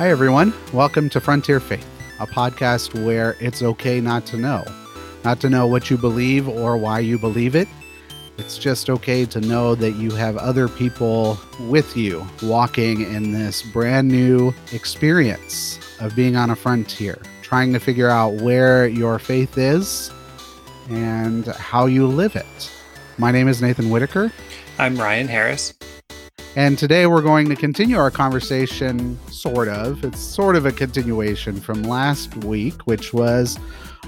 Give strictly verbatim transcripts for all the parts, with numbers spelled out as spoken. Hi, everyone. Welcome to Frontier Faith, a podcast where it's okay not to know, not to know what you believe or why you believe it. It's just okay to know that you have other people with you walking in this brand new experience of being on a frontier, trying to figure out where your faith is and how you live it. My name is Nathan Whitaker. I'm Ryan Harris. And today we're going to continue our conversation, sort of. It's sort of a continuation from last week, which was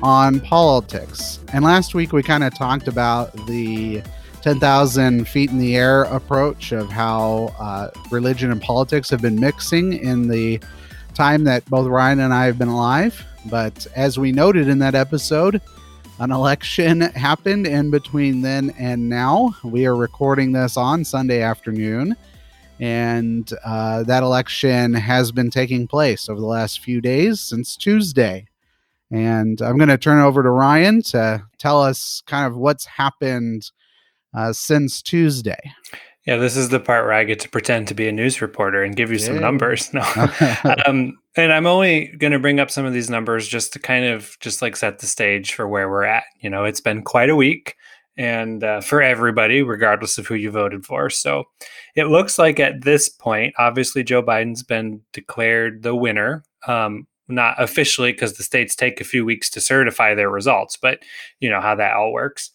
on politics. And last week we kind of talked about the ten thousand feet in the air approach of how uh, religion and politics have been mixing in the time that both Ryan and I have been alive. But as we noted in that episode, an election happened in between then and now. We are recording this on Sunday afternoon, and uh, that election has been taking place over the last few days since Tuesday. And I'm going to turn it over to Ryan to tell us kind of what's happened uh, since Tuesday. Yeah, this is the part where I get to pretend to be a news reporter and give you yeah. some numbers. No, um, and I'm only going to bring up some of these numbers just to kind of just like set the stage for where we're at. You know, it's been quite a week, and uh, for everybody, regardless of who you voted for. So it looks like at this point, obviously, Joe Biden's been declared the winner. Um, not officially, because the states take a few weeks to certify their results, but you know how that all works.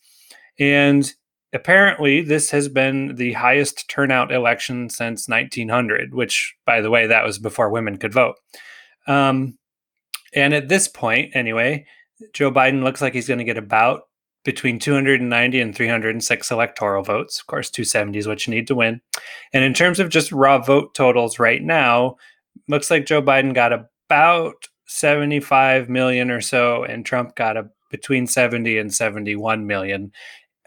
And apparently, this has been the highest turnout election since nineteen hundred, which, by the way, that was before women could vote. Um, and at this point, anyway, Joe Biden looks like he's going to get about between two hundred ninety and three hundred six electoral votes. Of course, two seventy is what you need to win. And in terms of just raw vote totals right now, looks like Joe Biden got about seventy-five million or so, and Trump got a, between seventy and seventy-one million.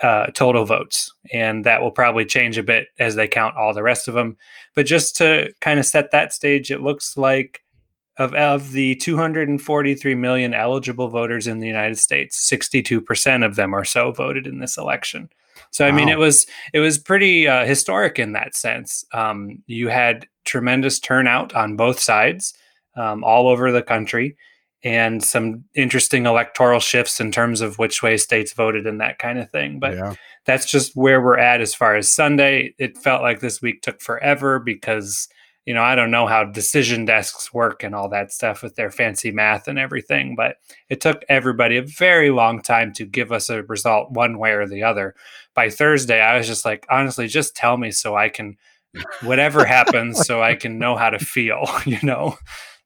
Uh, total votes. And that will probably change a bit as they count all the rest of them. But just to kind of set that stage, it looks like of, of the two hundred forty-three million eligible voters in the United States, sixty-two percent of them or so voted in this election. So, I wow. mean, it was it was pretty uh, historic in that sense. Um, you had tremendous turnout on both sides, um, all over the country, and some interesting electoral shifts in terms of which way states voted and that kind of thing. But yeah. that's just where we're at as far as Sunday. It felt like this week took forever because, you know, I don't know how decision desks work and all that stuff with their fancy math and everything, but it took everybody a very long time to give us a result one way or the other. By Thursday, I was just like, honestly, just tell me so I can, whatever happens, so I can know how to feel, you know?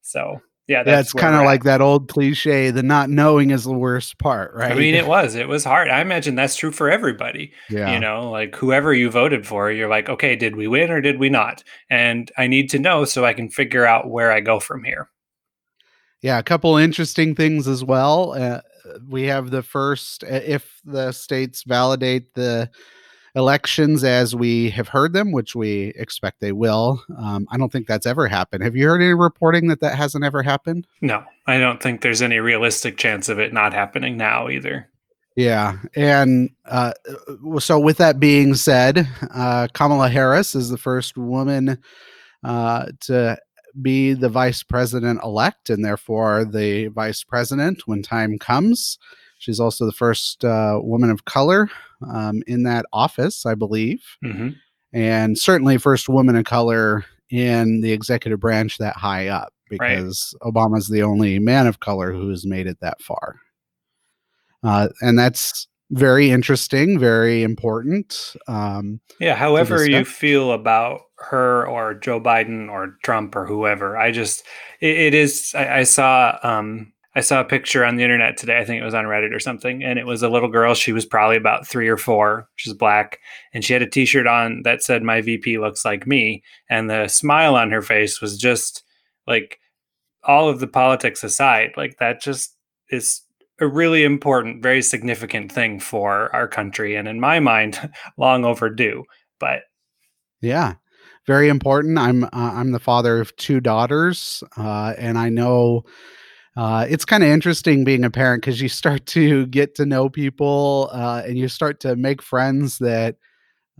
So... Yeah, that's, that's kind of like that old cliche, the not knowing is the worst part, right? I mean, it was. It was hard. I imagine that's true for everybody. Yeah. You know, like whoever you voted for, you're like, okay, did we win or did we not? And I need to know so I can figure out where I go from here. Yeah, a couple interesting things as well. Uh, we have the first, if the states validate the elections as we have heard them, which we expect they will. Um, I don't think that's ever happened. Have you heard any reporting that that hasn't ever happened? No, I don't think there's any realistic chance of it not happening now either. Yeah. And uh, so with that being said, uh, Kamala Harris is the first woman uh, to be the vice president elect and therefore the vice president when time comes. She's also the first uh, woman of color um, in that office, I believe, mm-hmm. and certainly first woman of color in the executive branch that high up, because right. Obama's the only man of color who has made it that far. Uh, and that's very interesting, very important. Um, yeah, however you feel about her or Joe Biden or Trump or whoever, I just, it, it is, I, I saw... Um, I saw a picture on the internet today. I think it was on Reddit or something. And it was a little girl. She was probably about three or four. She's black. And she had a t-shirt on that said, "My V P looks like me." And the smile on her face was just like, all of the politics aside, like that just is a really important, very significant thing for our country. And in my mind, long overdue, but yeah, very important. I'm, uh, I'm the father of two daughters. Uh, and I know, Uh, it's kind of interesting being a parent because you start to get to know people uh, and you start to make friends that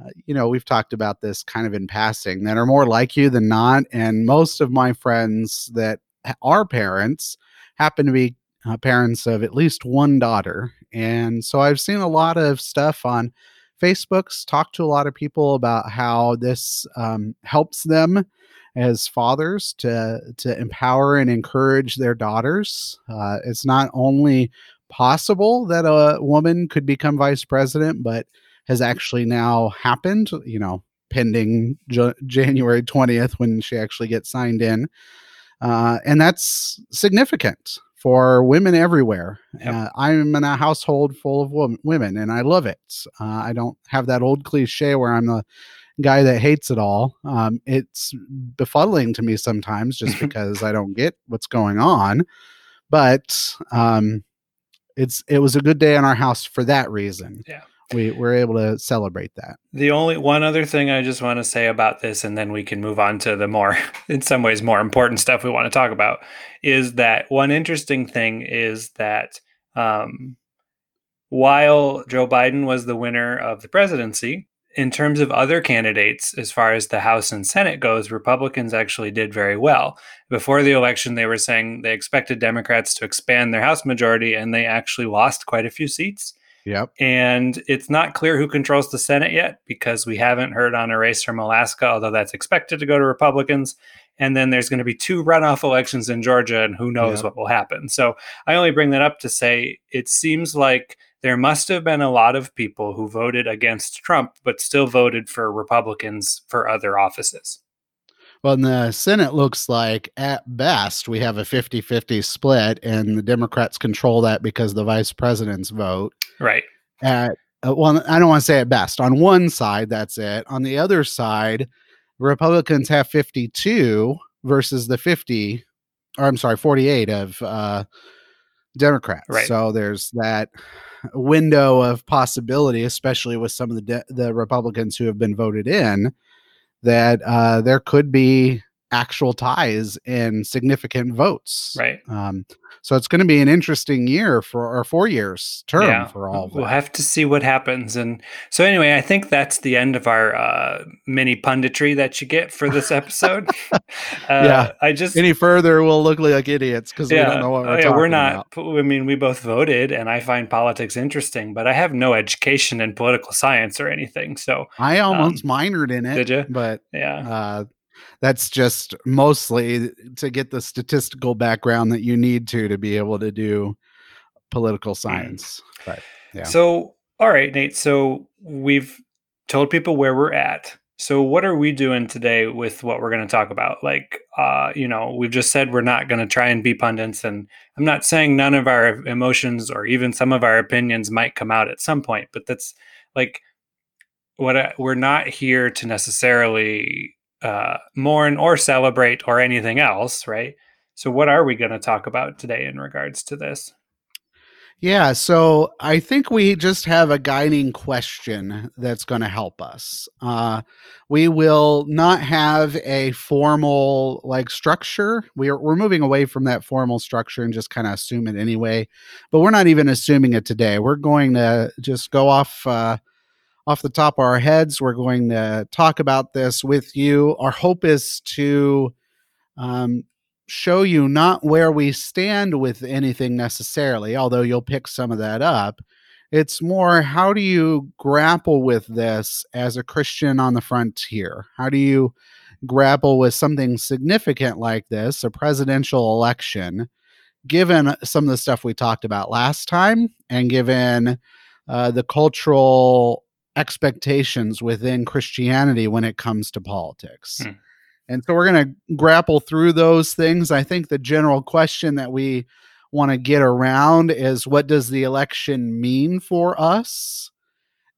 uh, you know, we've talked about this kind of in passing, that are more like you than not. And most of my friends that are parents happen to be uh, parents of at least one daughter. And so I've seen a lot of stuff on Facebook's, talked to a lot of people about how this um, helps them as fathers to to empower and encourage their daughters. Uh, it's not only possible that a woman could become vice president, but has actually now happened, you know, pending J- January twentieth when she actually gets signed in. Uh, and that's significant for women everywhere. Yep. Uh, I'm in a household full of wom- women and I love it. Uh, I don't have that old cliche where I'm the guy that hates it all. Um, it's befuddling to me sometimes just because I don't get what's going on, but um, it's, it was a good day in our house for that reason. Yeah. We were able to celebrate that. The only one other thing I just want to say about this, and then we can move on to the more, in some ways, more important stuff we want to talk about, is that one interesting thing is that um, while Joe Biden was the winner of the presidency, in terms of other candidates, as far as the House and Senate goes, Republicans actually did very well. Before the election, they were saying they expected Democrats to expand their House majority, and they actually lost quite a few seats. Yep. And it's not clear who controls the Senate yet, because we haven't heard on a race from Alaska, although that's expected to go to Republicans. And then there's going to be two runoff elections in Georgia, and who knows yep. what will happen. So I only bring that up to say it seems like there must have been a lot of people who voted against Trump, but still voted for Republicans for other offices. Well, in the Senate, looks like at best we have a fifty-fifty split, and the Democrats control that because the vice president's vote. Right. At, uh, well, I don't want to say at best. On one side, that's it. On the other side, Republicans have fifty-two versus the fifty, or I'm sorry, forty-eight of uh, Democrats. Right. So there's that window of possibility, especially with some of the de- the Republicans who have been voted in, that uh, there could be actual ties in significant votes. Right. Um, so it's going to be an interesting year for our four years term yeah. for all. We'll have to see what happens. And so anyway, I think that's the end of our uh, mini punditry that you get for this episode. uh, yeah. I just any further we'll look like idiots because yeah, we don't know what we're oh, yeah, talking we're not, about. I mean, we both voted, and I find politics interesting, but I have no education in political science or anything. So I almost um, minored in it. Did you? But yeah. Uh, That's just mostly to get the statistical background that you need to to be able to do political science. Right. Yeah. So, all right, Nate. So we've told people where we're at. So what are we doing today with what we're going to talk about? Like, uh, you know, we've just said we're not going to try and be pundits, and I'm not saying none of our emotions or even some of our opinions might come out at some point, but that's like what I, we're not here to necessarily Uh, mourn or celebrate or anything else, right? So what are we going to talk about today in regards to this? Yeah, so I think we just have a guiding question that's going to help us. Uh, we will not have a formal like structure. We are, we're moving away from that formal structure and just kind of assume it anyway. But we're not even assuming it today. We're going to just go off uh, Off the top of our heads. We're going to talk about this with you. Our hope is to um, show you not where we stand with anything necessarily, although you'll pick some of that up. It's more, how do you grapple with this as a Christian on the frontier? How do you grapple with something significant like this, a presidential election, given some of the stuff we talked about last time and given uh, the cultural expectations within Christianity when it comes to politics. Hmm. And so we're going to grapple through those things. I think the general question that we want to get around is, what does the election mean for us?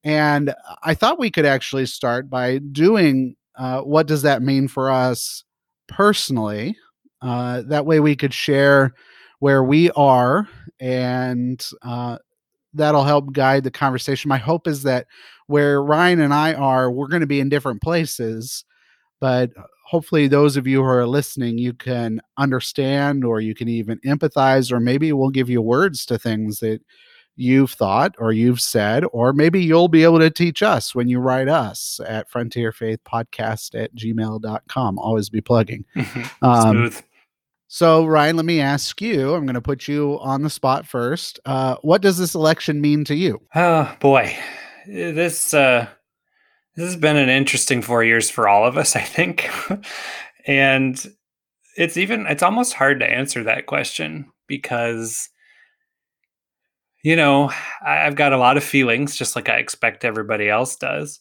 And I thought we could actually start by doing uh, what does that mean for us personally? Uh, that way we could share where we are, and uh, that'll help guide the conversation. My hope is that where Ryan and I are, we're going to be in different places, but hopefully those of you who are listening, you can understand, or you can even empathize, or maybe we'll give you words to things that you've thought or you've said, or maybe you'll be able to teach us when you write us at frontier faith podcast at gmail dot com. Always be plugging. um, Smooth. So, Ryan, let me ask you, I'm going to put you on the spot first. Uh, what does this election mean to you? Oh, boy. This, uh, this has been an interesting four years for all of us, I think. And it's even, it's almost hard to answer that question because, you know, I've got a lot of feelings, just like I expect everybody else does.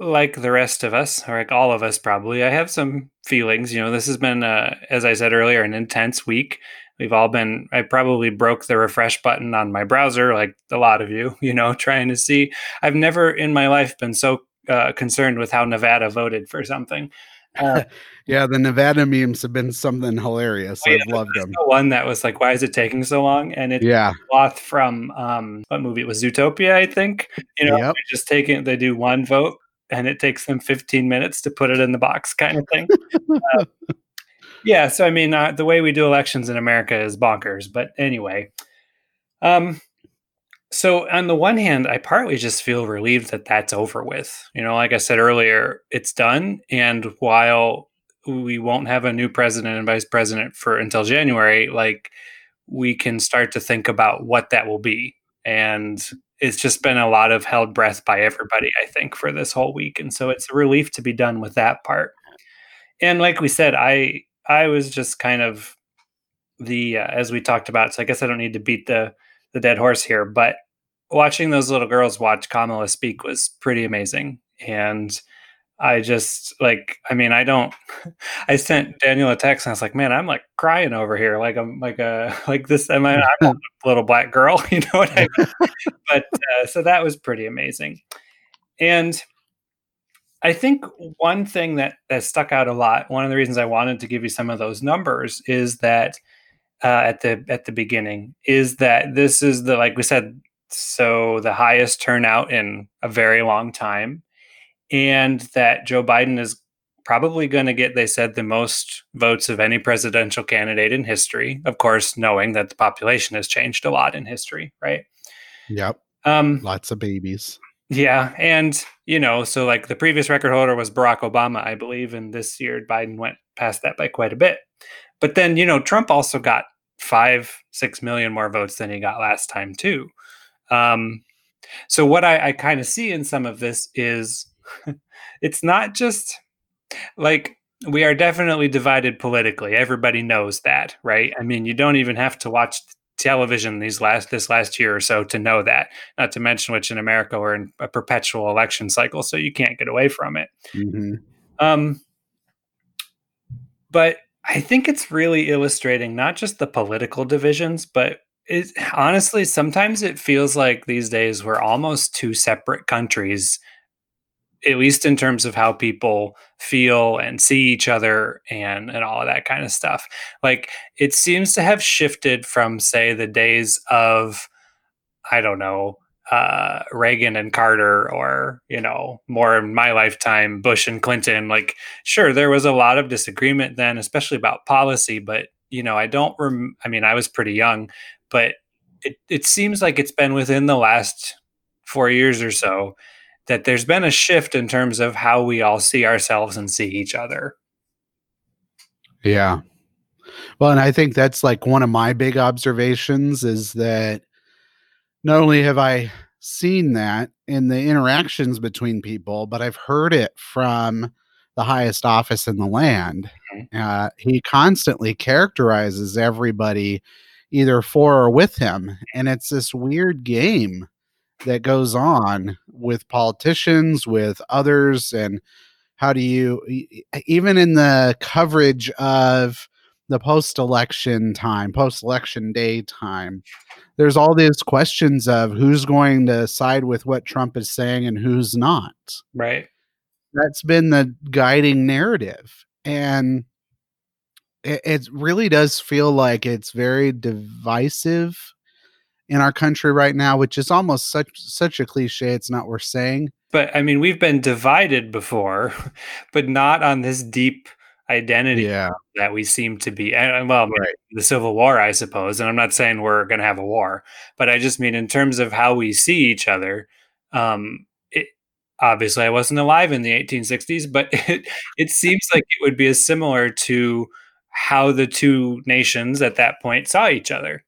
Like the rest of us, or like all of us probably, I have some feelings. You know, this has been, uh, as I said earlier, an intense week. We've all been, I probably broke the refresh button on my browser, like a lot of you, you know, trying to see. I've never in my life been so uh, concerned with how Nevada voted for something. Uh, yeah, the Nevada memes have been something hilarious. Oh, yeah, I've loved them. The one that was like, "Why is it taking so long?" And it's yeah, cloth from um, what movie? It was Zootopia, I think. You know, yep. just taking they do one vote, and it takes them fifteen minutes to put it in the box, kind of thing. uh, yeah, so I mean, uh, the way we do elections in America is bonkers. But anyway, um, so on the one hand, I partly just feel relieved that that's over with. You know, like I said earlier, it's done. And while we won't have a new president and vice president for until January, like we can start to think about what that will be. And it's just been a lot of held breath by everybody, I think, for this whole week. And so it's a relief to be done with that part. And like we said, I, I was just kind of the, uh, as we talked about, so I guess I don't need to beat the, the dead horse here, but watching those little girls watch Kamala speak was pretty amazing. And I just like, I mean, I don't, I sent Daniel a text and I was like, man, I'm like crying over here. Like I'm like a, like this, I'm, I'm a little black girl, you know what I mean? But uh, so that was pretty amazing. And I think one thing that, that stuck out a lot, one of the reasons I wanted to give you some of those numbers is that uh, at the, at the beginning is that this is the, like we said, so the highest turnout in a very long time. And that Joe Biden is probably going to get, they said, the most votes of any presidential candidate in history. Of course, knowing that the population has changed a lot in history, right? Yep. Um, Lots of babies. Yeah. And, you know, so like the previous record holder was Barack Obama, I believe. And this year Biden went past that by quite a bit. But then, you know, Trump also got five, six million more votes than he got last time, too. Um, so what I, I kind of see in some of this is, it's not just like we are definitely divided politically. Everybody knows that, right? I mean, you don't even have to watch television these last this last year or so to know that, not to mention which in America we're in a perpetual election cycle, so you can't get away from it. Mm-hmm. Um, but I think it's really illustrating not just the political divisions, but it, honestly, sometimes it feels like these days we're almost two separate countries, at least in terms of how people feel and see each other and, and all of that kind of stuff. Like it seems to have shifted from, say, the days of, I don't know, uh, Reagan and Carter, or, you know, more in my lifetime, Bush and Clinton. Like, sure, there was a lot of disagreement then, especially about policy, but, you know, I don't, rem- I mean, I was pretty young, but it, it seems like it's been within the last four years or so that there's been a shift in terms of how we all see ourselves and see each other. Yeah. Well, and I think that's like one of my big observations is that not only have I seen that in the interactions between people, but I've heard it from the highest office in the land. Mm-hmm. Uh, he constantly characterizes everybody either for or with him. And it's this weird game that goes on with politicians, with others. And how do you, even in the coverage of the post-election time, post-election day time, there's all these questions of who's going to side with what Trump is saying and who's not. Right. That's been the guiding narrative. And it, it really does feel like it's very divisive in our country right now, which is almost such such a cliche, it's not worth saying. But I mean, we've been divided before, but not on this deep identity yeah. that we seem to be. And, well, right. the Civil War, I suppose. And I'm not saying we're going to have a war, but I just mean in terms of how we see each other. Um, it, obviously, I wasn't alive in the eighteen sixties, but it, it seems like it would be as similar to how the two nations at that point saw each other.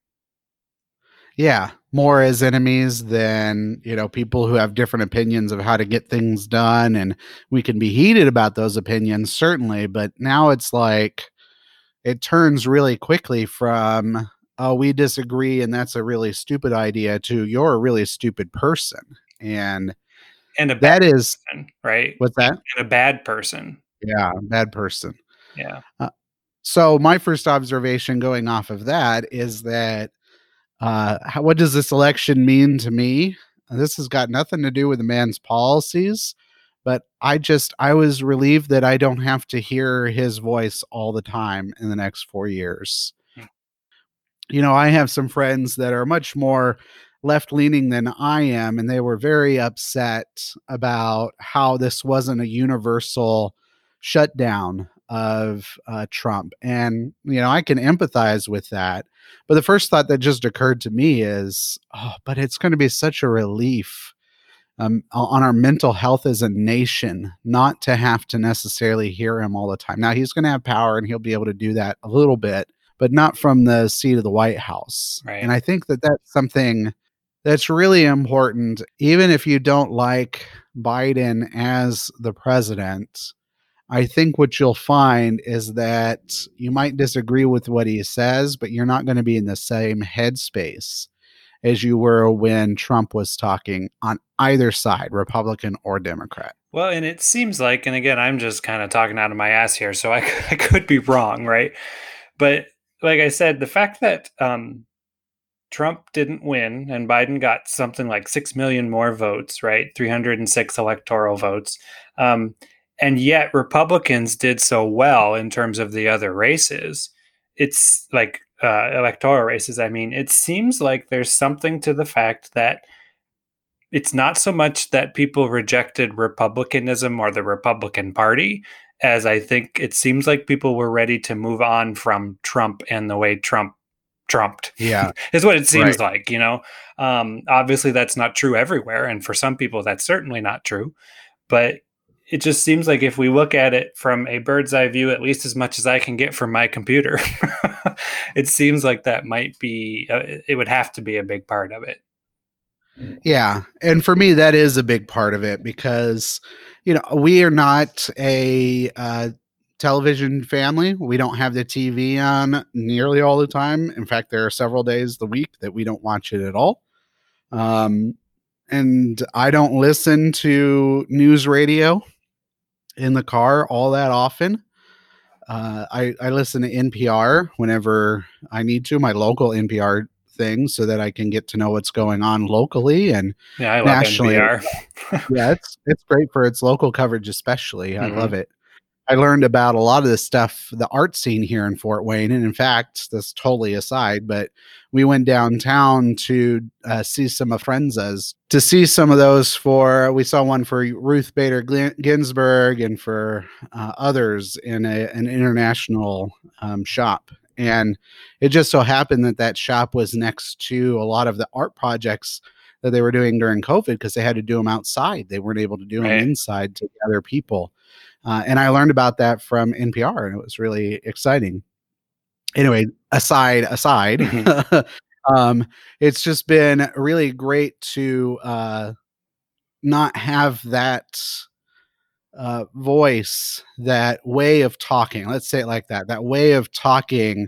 Yeah, more as enemies than, you know, people who have different opinions of how to get things done. And we can be heated about those opinions, certainly. But now it's like it turns really quickly from, oh, we disagree, and that's a really stupid idea, to you're a really stupid person. And, and a bad that is person, right. What's that? And a bad person. Yeah, a bad person. Yeah. Uh, so my first observation going off of that is that Uh, how, what does this election mean to me? This has got nothing to do with the man's policies, but I just, I was relieved that I don't have to hear his voice all the time in the next four years. You know, I have some friends that are much more left-leaning than I am, and they were very upset about how this wasn't a universal shutdown of uh, Trump. And, you know, I can empathize with that. But the first thought that just occurred to me is, oh, but it's going to be such a relief um, on our mental health as a nation, not to have to necessarily hear him all the time. Now, he's going to have power and he'll be able to do that a little bit, but not from the seat of the White House. Right. And I think that that's something that's really important. Even if you don't like Biden as the president, I think what you'll find is that you might disagree with what he says, but you're not going to be in the same headspace as you were when Trump was talking on either side, Republican or Democrat. Well, and it seems like, and again, I'm just kind of talking out of my ass here, so I, I could be wrong, right? But like I said, the fact that um, Trump didn't win and Biden got something like six million more votes, right? three hundred six electoral votes. Um, And yet Republicans did so well in terms of the other races. It's like uh, electoral races. I mean, it seems like there's something to the fact that it's not so much that people rejected Republicanism or the Republican Party, as I think it seems like people were ready to move on from Trump and the way Trump trumped. Yeah, is what it seems right. like, you know. Um, obviously, that's not true everywhere. And for some people, that's certainly not true. But it just seems like if we look at it from a bird's eye view, at least as much as I can get from my computer, it seems like that might be, uh, it would have to be a big part of it. Yeah. And for me, that is a big part of it because, you know, we are not a uh, television family. We don't have the T V on nearly all the time. In fact, there are several days the week that we don't watch it at all. Um, and I don't listen to news radio in the car all that often. Uh, I, I listen to N P R whenever I need to, my local N P R thing, so that I can get to know what's going on locally and yeah, I love nationally. N P R. yeah, it's it's great for its local coverage, especially. Mm-hmm. I love it. I learned about a lot of this stuff, the art scene here in Fort Wayne. And in fact, that's totally aside, but we went downtown to uh, see some Afrenzas, to see some of those for, we saw one for Ruth Bader Ginsburg and for uh, others in a, an international um, shop. And it just so happened that that shop was next to a lot of the art projects that they were doing during COVID because they had to do them outside. They weren't able to do them right. inside to gather people. Uh, and I learned about that from N P R, and it was really exciting. Anyway, aside, aside, mm-hmm. um, it's just been really great to uh, not have that uh, voice, that way of talking. Let's say it like that, that way of talking.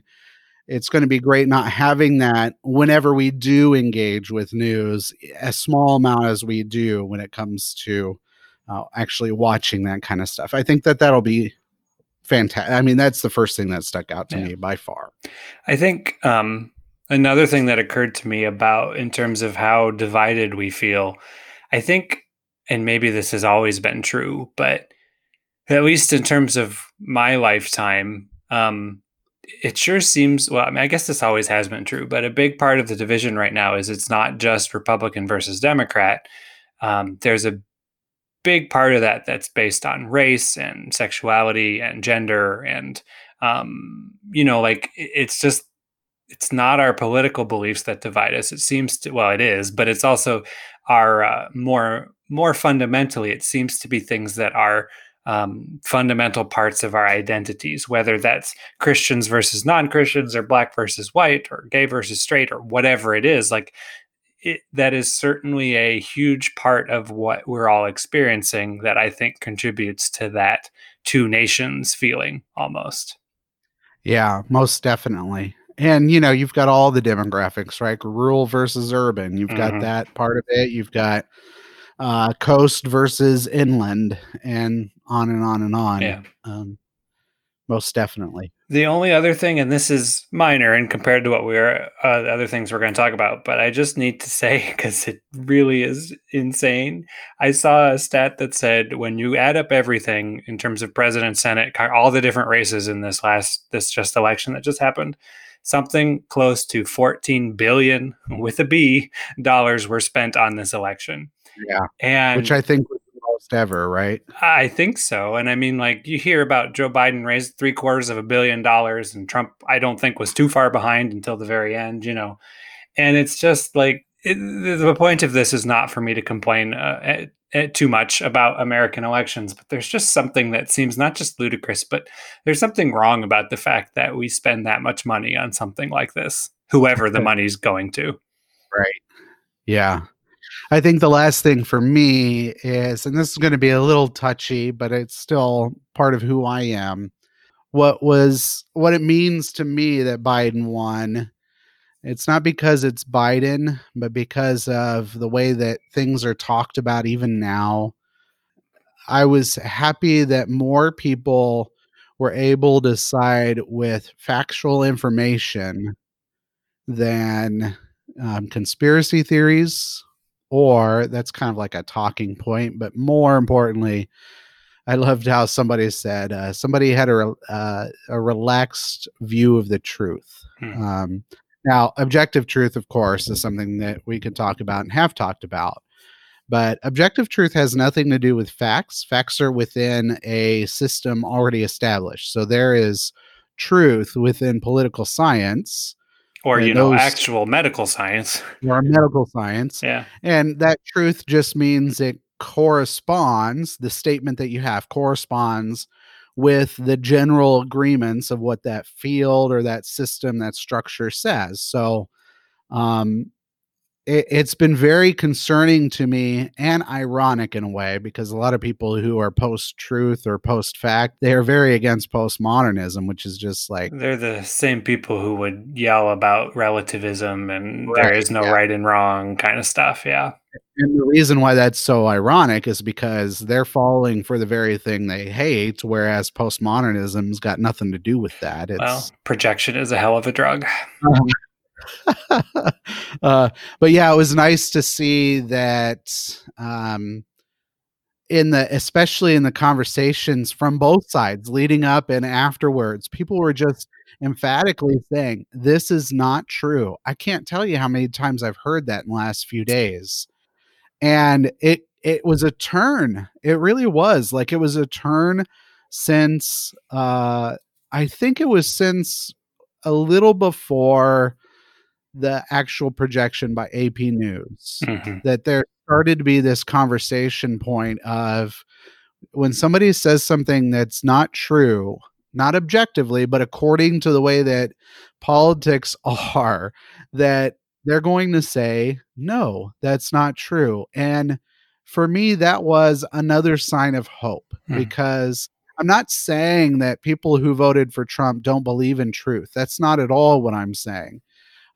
It's going to be great not having that whenever we do engage with news, as small amount as we do when it comes to Uh, actually watching that kind of stuff. I think that that'll be fantastic. I mean, that's the first thing that stuck out to yeah. me by far. I think um, another thing that occurred to me about in terms of how divided we feel, I think, and maybe this has always been true, but at least in terms of my lifetime, um, it sure seems, well, I mean, I guess this always has been true, but a big part of the division right now is it's not just Republican versus Democrat. Um, there's a big part of that that's based on race and sexuality and gender. And, um, you know, like it's just, it's not our political beliefs that divide us. It seems to, well, it is, but it's also our uh, more, more fundamentally, it seems to be things that are um, fundamental parts of our identities, whether that's Christians versus non-Christians or black versus white or gay versus straight or whatever it is. Like it, that is certainly a huge part of what we're all experiencing that I think contributes to that two nations feeling almost. Yeah, most definitely. And, you know, you've got all the demographics, right? Rural versus urban. You've mm-hmm. got that part of it. You've got uh, coast versus inland and on and on and on. Yeah. Um, most definitely. The only other thing, and this is minor and compared to what we are, uh, the other things we're going to talk about, but I just need to say, because it really is insane. I saw a stat that said when you add up everything in terms of president, Senate, all the different races in this last, this just election that just happened, something close to fourteen billion with a B dollars were spent on this election. Yeah. And which I think was the most ever, right? I think so. And I mean, like you hear about Joe Biden raised three quarters of a billion dollars and Trump, I don't think was too far behind until the very end, you know, and it's just like it, the point of this is not for me to complain uh, at, at too much about American elections, but there's just something that seems not just ludicrous, but there's something wrong about the fact that we spend that much money on something like this, whoever the money's going to. Right. Yeah. I think the last thing for me is, and this is going to be a little touchy, but it's still part of who I am. What was, what it means to me that Biden won. It's not because it's Biden, but because of the way that things are talked about even now. I was happy that more people were able to side with factual information than um, conspiracy theories, or that's kind of like a talking point. But more importantly, I loved how somebody said uh, somebody had a, re- uh, a relaxed view of the truth. Hmm. Um Now, objective truth, of course, is something that we can talk about and have talked about. But objective truth has nothing to do with facts. Facts are within a system already established. So there is truth within political science. Or, you know, those, actual medical science. Or medical science. Yeah. And that truth just means it corresponds, the statement that you have corresponds with the general agreements of what that field or that system, that structure says. So um, it, it's been very concerning to me and ironic in a way, because a lot of people who are post-truth or post-fact, they're very against postmodernism, which is just like... They're the same people who would yell about relativism and right, there is no yeah. right and wrong kind of stuff, yeah. And the reason why that's so ironic is because they're falling for the very thing they hate, whereas postmodernism's got nothing to do with that. It's, well, projection is a hell of a drug. Um, uh, but yeah, it was nice to see that um, in the, especially in the conversations from both sides, leading up and afterwards, people were just emphatically saying, "This is not true." I can't tell you how many times I've heard that in the last few days. And it it was a turn. It really was. Like, it was a turn since, uh, I think it was since a little before the actual projection by A P News, mm-hmm. that there started to be this conversation point of when somebody says something that's not true, not objectively, but according to the way that politics are, that they're going to say, no, that's not true. And for me, that was another sign of hope, hmm. because I'm not saying that people who voted for Trump don't believe in truth. That's not at all what I'm saying.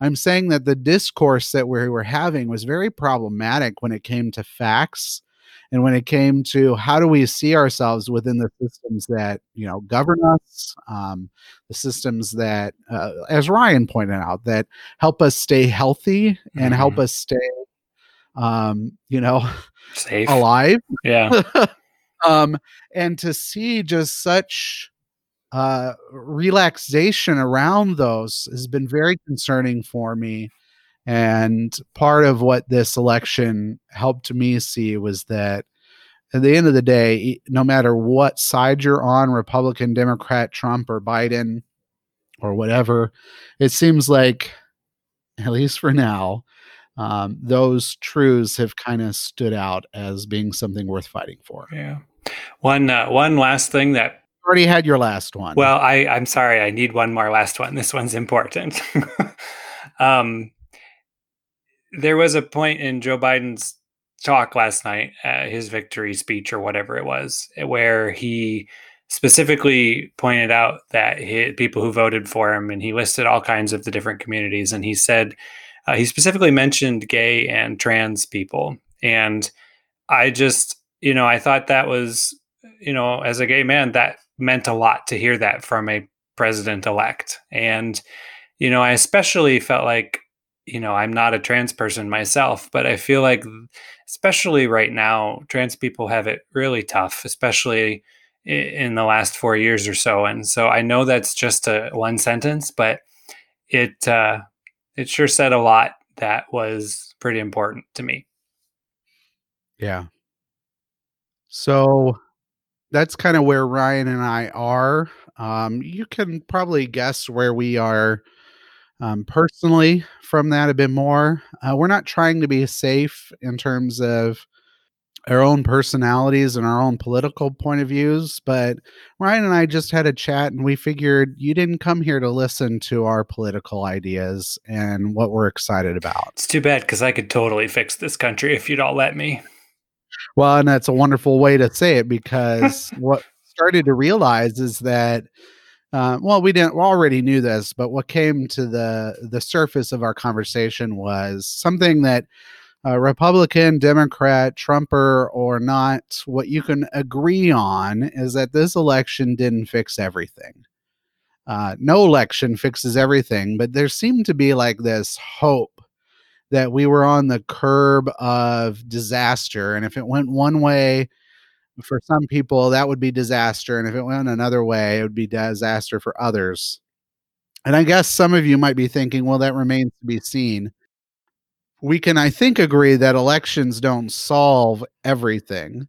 I'm saying that the discourse that we were having was very problematic when it came to facts and when it came to how do we see ourselves within the systems that, you know, govern us, um, the systems that, uh, as Ryan pointed out, that help us stay healthy and mm-hmm. help us stay, um, you know, safe, alive. Yeah. um, and to see just such uh, relaxation around those has been very concerning for me. And part of what this election helped me see was that at the end of the day, no matter what side you're on, Republican, Democrat, Trump, or Biden, or whatever, it seems like, at least for now, um, those truths have kind of stood out as being something worth fighting for. Yeah. One uh, one last thing that... Already had your last one. Well, I, I'm sorry. I need one more last one. This one's important. um, there was a point in Joe Biden's talk last night, uh, his victory speech or whatever it was, where he specifically pointed out that he, people who voted for him, and he listed all kinds of the different communities. And he said, uh, he specifically mentioned gay and trans people. And I just, you know, I thought that was, you know, as a gay man, that meant a lot to hear that from a president-elect. And, you know, I especially felt like, you know, I'm not a trans person myself, but I feel like, especially right now, trans people have it really tough, especially in the last four years or so. And so I know that's just a one sentence, but it uh, it sure said a lot that was pretty important to me. Yeah. So that's kind of where Ryan and I are. Um, you can probably guess where we are um, personally from that a bit more. Uh, we're not trying to be safe in terms of our own personalities and our own political point of views, but Ryan and I just had a chat and we figured you didn't come here to listen to our political ideas and what we're excited about. It's too bad, because I could totally fix this country if you don't let me. Well, and that's a wonderful way to say it, because what we started to realize is that, uh, well, we didn't we already knew this, but what came to the, the surface of our conversation was something that uh, Republican, Democrat, Trumper, or not, what you can agree on is that this election didn't fix everything. Uh, no election fixes everything, but there seemed to be like this hope that we were on the curb of disaster. And if it went one way for some people, that would be disaster. And if it went another way, it would be disaster for others. And I guess some of you might be thinking, well, that remains to be seen. We can, I think, agree that elections don't solve everything.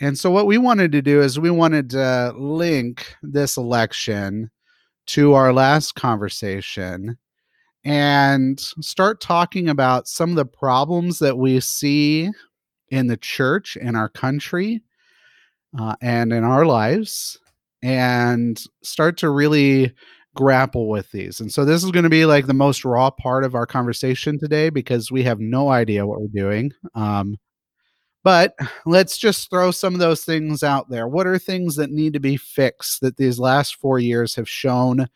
And so what we wanted to do is we wanted to link this election to our last conversation and start talking about some of the problems that we see in the church, in our country, uh, and in our lives, and start to really grapple with these. And so this is going to be like the most raw part of our conversation today, because we have no idea what we're doing. Um, but let's just throw some of those things out there. What are things that need to be fixed that these last four years have shown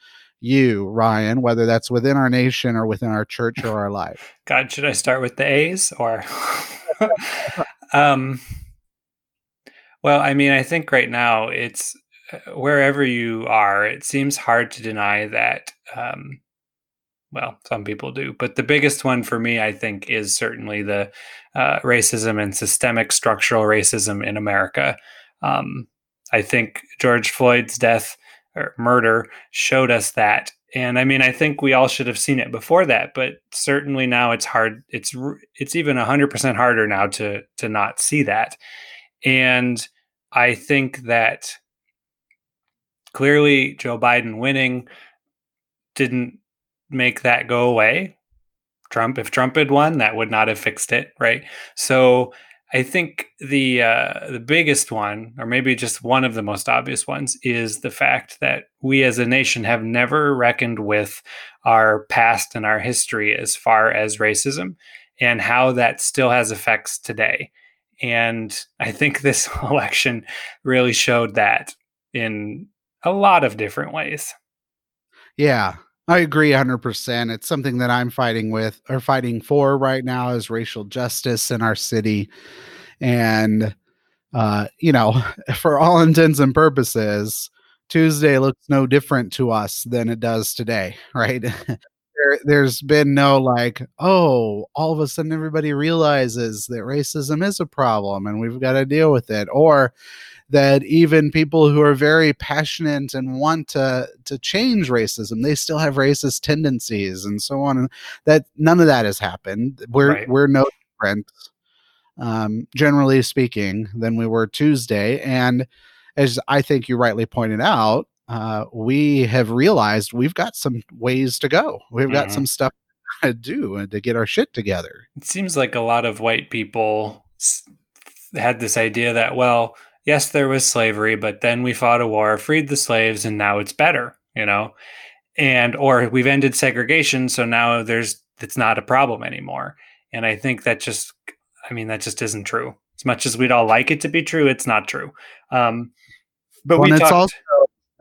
you, Ryan, whether that's within our nation or within our church or our life? God, should I start with the A's or? um, well, I mean, I think right now it's wherever you are, it seems hard to deny that. Um, well, some people do, but the biggest one for me, I think, is certainly the uh, racism and systemic structural racism in America. Um, I think George Floyd's death or murder showed us that. And I mean, I think we all should have seen it before that, but certainly now it's hard. It's, it's even a hundred percent harder now to, to not see that. And I think that clearly Joe Biden winning didn't make that go away. Trump, if Trump had won, that would not have fixed it. Right. So I think the uh, the biggest one, or maybe just one of the most obvious ones, is the fact that we as a nation have never reckoned with our past and our history as far as racism and how that still has effects today. And I think this election really showed that in a lot of different ways. Yeah, I agree one hundred percent. It's something that I'm fighting with or fighting for right now is racial justice in our city. And, uh, you know, for all intents and purposes, Tuesday looks no different to us than it does today, right? there, there's been no like, oh, all of a sudden everybody realizes that racism is a problem and we've got to deal with it. Or that even people who are very passionate and want to to change racism, they still have racist tendencies and so on. And that none of that has happened. We're right. We're no different. um, generally speaking, than we were Tuesday. And as I think you rightly pointed out, uh, we have realized we've got some ways to go. We've mm-hmm. got some stuff to do to get our shit together. It seems like a lot of white people had this idea that, well, yes, there was slavery, but then we fought a war, freed the slaves, and now it's better, you know? And, or we've ended segregation, so now there's, it's not a problem anymore. And I think that just, I mean, that just isn't true. As much as we'd all like it to be true, it's not true. Um, but well, we talked- also,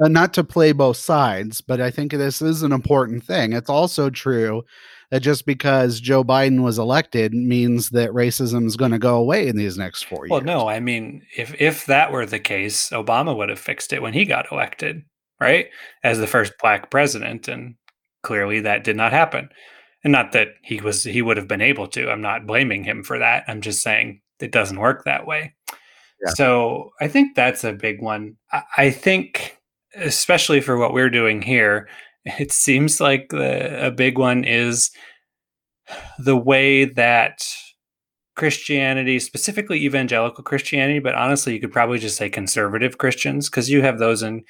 uh, not to play both sides, but I think this is an important thing. It's also true that just because Joe Biden was elected means that racism is going to go away in these next four years. Well, no, I mean, if if that were the case, Obama would have fixed it when he got elected, right? As the first black president, and clearly that did not happen. And not that he was he would have been able to. I'm not blaming him for that. I'm just saying it doesn't work that way. Yeah. So I think that's a big one. I, I think, especially for what we're doing here, it seems like the, a big one is the way that Christianity, specifically evangelical Christianity, but honestly, you could probably just say conservative Christians, because you have those in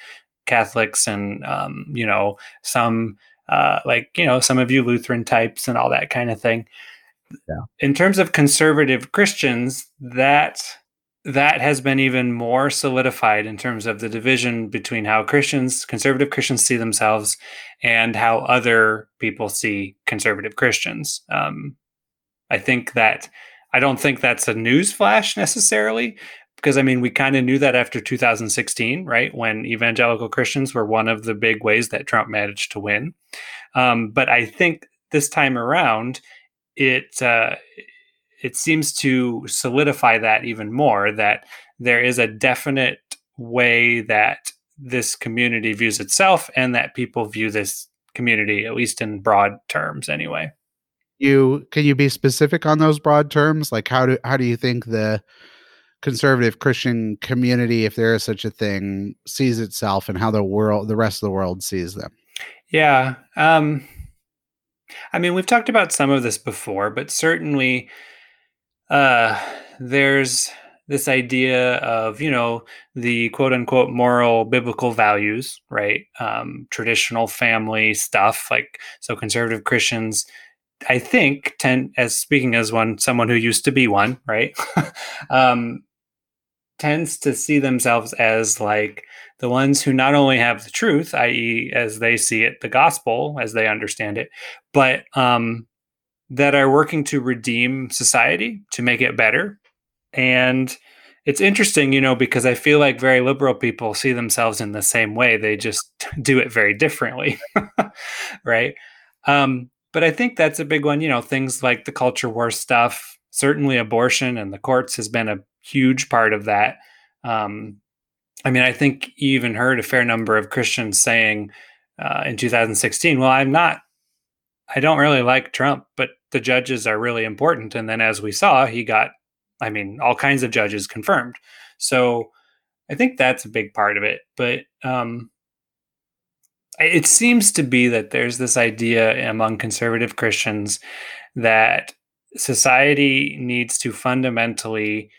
Catholics and, um, you know, some uh, like, you know, some of you Lutheran types and all that kind of thing. Yeah. In terms of conservative Christians, that that has been even more solidified in terms of the division between how Christians, conservative Christians see themselves and how other people see conservative Christians. Um, I think that, I don't think that's a news flash necessarily, because I mean, we kind of knew that after two thousand sixteen, right? When evangelical Christians were one of the big ways that Trump managed to win. Um, but I think this time around, it, uh, it seems to solidify that even more, that there is a definite way that this community views itself and that people view this community, at least in broad terms anyway. You, can you be specific on those broad terms? Like how do, how do you think the conservative Christian community, if there is such a thing, sees itself and how the world, the rest of the world sees them? Yeah. Um, I mean, we've talked about some of this before, but certainly, Uh, there's this idea of, you know, the quote unquote moral biblical values, right? Um, traditional family stuff. Like, so conservative Christians, I think, tend, as speaking as one, someone who used to be one, right? um, tends to see themselves as like the ones who not only have the truth, that is as they see it, the gospel, as they understand it, but, um, that are working to redeem society, to make it better. And it's interesting, you know, because I feel like very liberal people see themselves in the same way. They just do it very differently, right? Um, but I think that's a big one, you know, things like the culture war stuff, certainly abortion and the courts has been a huge part of that. Um, I mean, I think you even heard a fair number of Christians saying uh, in two thousand sixteen, well, I'm not, I don't really like Trump, but the judges are really important. And then as we saw, he got, I mean, all kinds of judges confirmed. So I think that's a big part of it. But um, it seems to be that there's this idea among conservative Christians that society needs to fundamentally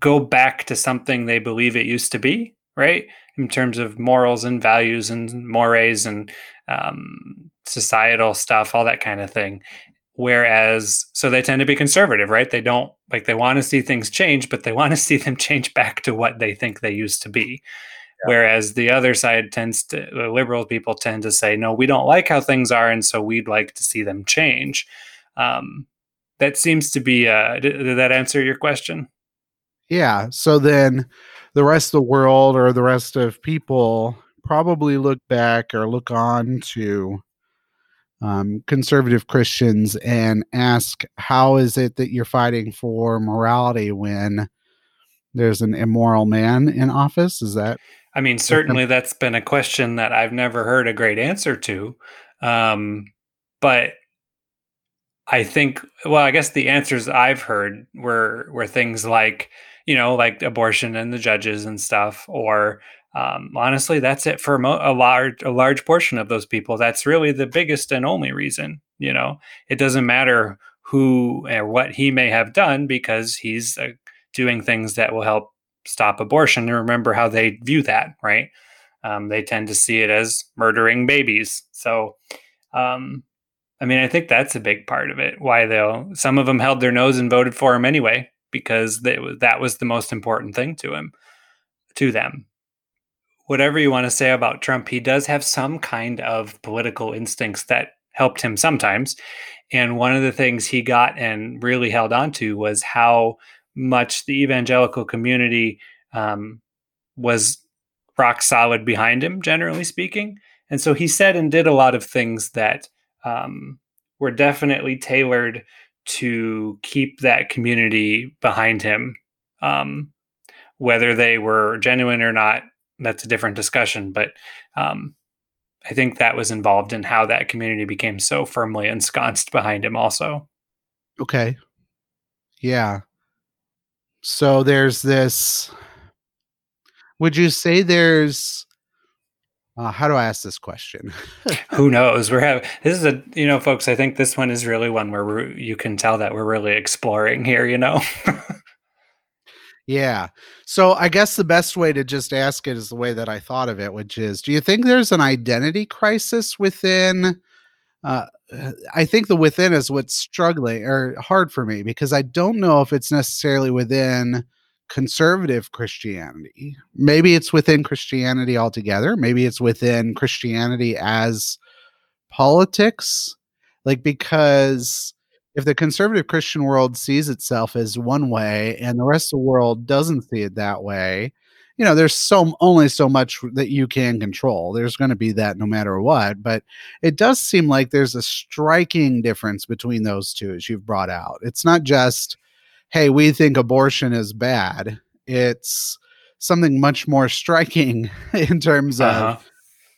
go back to something they believe it used to be, right? In terms of morals and values and mores and um, societal stuff, all that kind of thing. Whereas, so they tend to be conservative, right? They don't like, they want to see things change, but they want to see them change back to what they think they used to be. Yeah. Whereas the other side tends to, the liberal people tend to say, no, we don't like how things are. And so we'd like to see them change. Um, that seems to be, uh, did, did that answer your question? Yeah. So then the rest of the world or the rest of people probably look back or look on to um, conservative Christians and ask, how is it that you're fighting for morality when there's an immoral man in office? Is that? I mean, certainly that's been a question that I've never heard a great answer to. Um, but I think, well, I guess the answers I've heard were, were things like, you know, like abortion and the judges and stuff, or Um, honestly, that's it for mo- a large, a large portion of those people. That's really the biggest and only reason, you know, it doesn't matter who or what he may have done, because he's uh, doing things that will help stop abortion. And remember how they view that, right? Um, they tend to see it as murdering babies. So, um, I mean, I think that's a big part of it. Why they'll, some of them held their nose and voted for him anyway, because they, that was the most important thing to him, to them. Whatever you want to say about Trump, he does have some kind of political instincts that helped him sometimes. And one of the things he got and really held on to was how much the evangelical community um, was rock solid behind him, generally speaking. And so he said and did a lot of things that um, were definitely tailored to keep that community behind him. Um, whether they were genuine or not, that's a different discussion. But um, I think that was involved in how that community became so firmly ensconced behind him also. Okay. Yeah. So there's this, would you say there's, uh, how do I ask this question? Who knows? We're having, this is a, you know, folks, I think this one is really one where we're, you can tell that we're really exploring here, you know? Yeah. So I guess the best way to just ask it is the way that I thought of it, which is, do you think there's an identity crisis within, uh, I think the within is what's struggling or hard for me, because I don't know if it's necessarily within conservative Christianity. Maybe it's within Christianity altogether. Maybe it's within Christianity as politics, like, because if the conservative Christian world sees itself as one way and the rest of the world doesn't see it that way, you know, there's so only so much that you can control. There's going to be that no matter what, but it does seem like there's a striking difference between those two, as you've brought out. It's not just, hey, we think abortion is bad. It's something much more striking in terms uh-huh. of,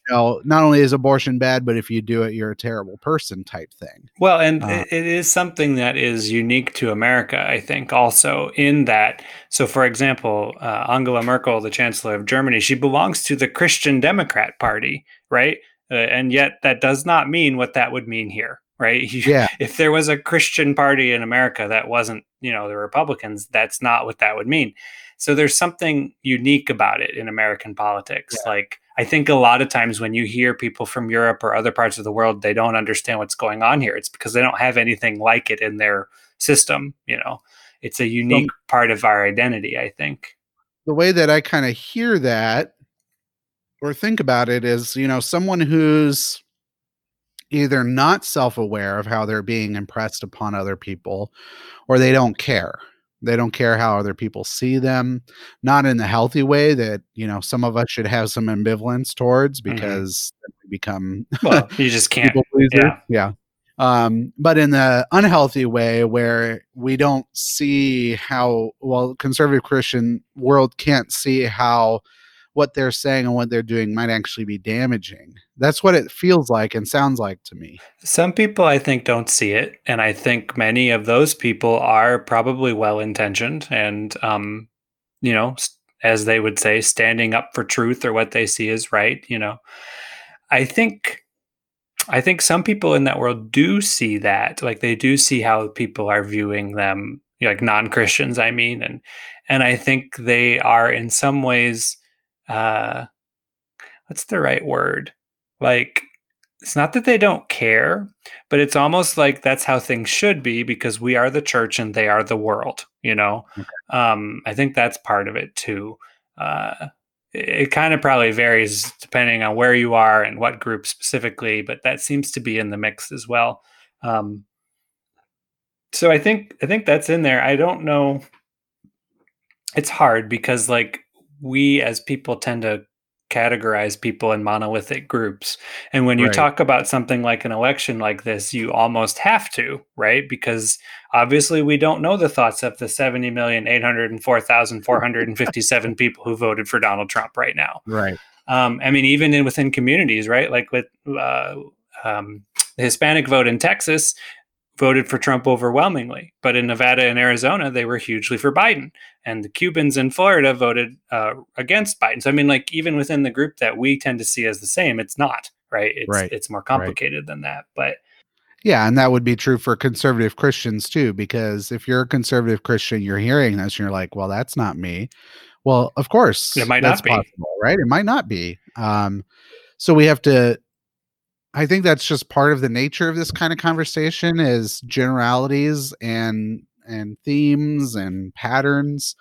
you know, not only is abortion bad, but if you do it, you're a terrible person type thing. Well, and uh, it is something that is unique to America, I think, also in that. So, for example, uh, Angela Merkel, the Chancellor of Germany, she belongs to the Christian Democrat Party, right? Uh, and yet that does not mean what that would mean here. Right. Yeah. If there was a Christian party in America that wasn't, you know, the Republicans, that's not what that would mean. So there's something unique about it in American politics. Yeah. Like, I think a lot of times when you hear people from Europe or other parts of the world, they don't understand what's going on here. It's because they don't have anything like it in their system. You know, it's a unique so, part of our identity, I think. The way that I kind of hear that or think about it is, you know, someone who's either not self-aware of how they're being impressed upon other people, or they don't care. They don't care how other people see them, not in the healthy way that, you know, some of us should have some ambivalence towards, because mm-hmm. we become, well, you just can't. People pleaser. Yeah. yeah. Um, but in the unhealthy way where we don't see how, well, conservative Christian world can't see how what they're saying and what they're doing might actually be damaging. That's what it feels like and sounds like to me. Some people, I think, don't see it. And I think many of those people are probably well-intentioned and, um, you know, as they would say, standing up for truth or what they see is right. You know, I think, I think some people in that world do see that. Like, they do see how people are viewing them, like non-Christians, I mean. And, and I think they are in some ways, uh, what's the right word? Like, it's not that they don't care, but it's almost like that's how things should be, because we are the church and they are the world, you know? Okay. Um, I think that's part of it too. Uh, it, it kind of probably varies depending on where you are and what group specifically, but that seems to be in the mix as well. Um, so I think, I think that's in there. I don't know. It's hard because, like, we as people tend to categorize people in monolithic groups. And when you right. talk about something like an election like this, you almost have to, right? Because obviously we don't know the thoughts of the seventy million, eight hundred four thousand, four hundred fifty-seven people who voted for Donald Trump right now. Right. Um, I mean, even in within communities, right? Like with uh, um, the Hispanic vote in Texas, voted for Trump overwhelmingly, but in Nevada and Arizona, they were hugely for Biden, and the Cubans in Florida voted uh, against Biden. So, I mean, like, even within the group that we tend to see as the same, it's not, right. It's, right. it's more complicated right. than that, but Yeah, and that would be true for conservative Christians too, because if you're a conservative Christian, you're hearing this and you're like, well, that's not me. Well, of course. It might not be. Possible, right? It might not be. Um, so we have to, I think that's just part of the nature of this kind of conversation is generalities and and themes and patterns.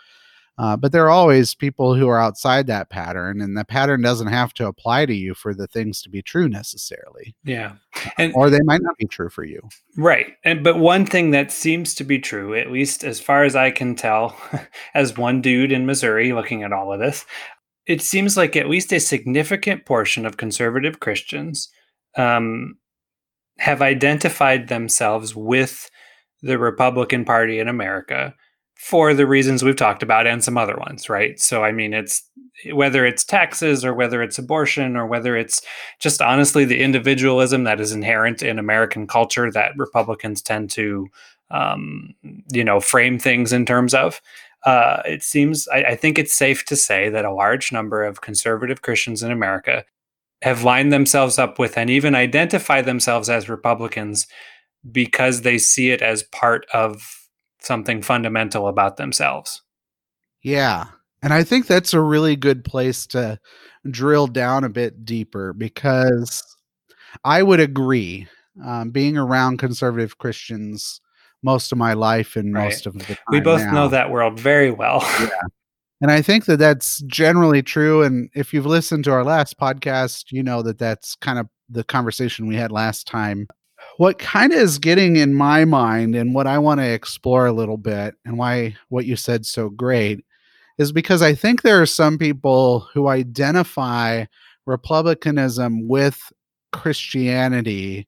Uh, but there are always people who are outside that pattern, and the pattern doesn't have to apply to you for the things to be true necessarily. Yeah. And, or they might not be true for you. Right. And but one thing that seems to be true, at least as far as I can tell, as one dude in Missouri looking at all of this, it seems like at least a significant portion of conservative Christians um, have identified themselves with the Republican Party in America for the reasons we've talked about and some other ones, right? So, I mean, it's whether it's taxes or whether it's abortion or whether it's just honestly the individualism that is inherent in American culture that Republicans tend to, um, you know, frame things in terms of. Uh, it seems, I, I think it's safe to say that a large number of conservative Christians in America have lined themselves up with and even identify themselves as Republicans because they see it as part of something fundamental about themselves. Yeah. And I think that's a really good place to drill down a bit deeper, because I would agree, um, being around conservative Christians most of my life and right. most of the time we both now. know that world very well. Yeah. And I think that that's generally true. And if you've listened to our last podcast, you know that that's kind of the conversation we had last time. What kind of is getting in my mind and what I want to explore a little bit and why what you said so great is because I think there are some people who identify Republicanism with Christianity,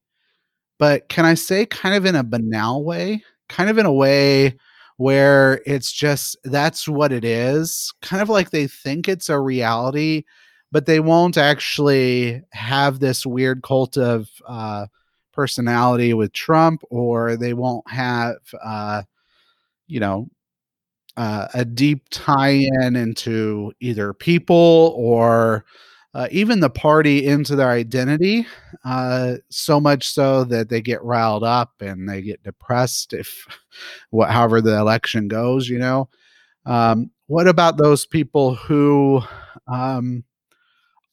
but can I say kind of in a banal way, kind of in a way where it's just, that's what it is, kind of like they think it's a reality, but they won't actually have this weird cult of, uh, personality with Trump, or they won't have, uh, you know, uh, a deep tie-in into either people or uh, even the party into their identity, uh, so much so that they get riled up and they get depressed if, what, however the election goes, you know. Um, what about those people who... Um,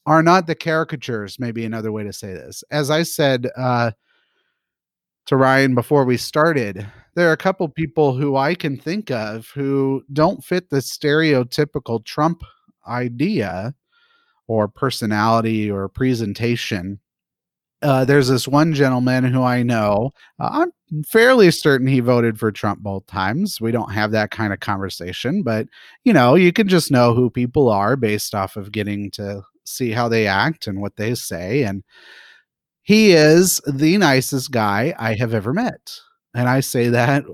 are not the caricatures, maybe another way to say this. As I said, uh, to Ryan before we started, there are a couple people who I can think of who don't fit the stereotypical Trump idea or personality or presentation. Uh, there's this one gentleman who I know, uh, I'm fairly certain he voted for Trump both times. We don't have that kind of conversation, but you know, you can just know who people are based off of getting to see how they act and what they say. And he is the nicest guy I have ever met. And I say that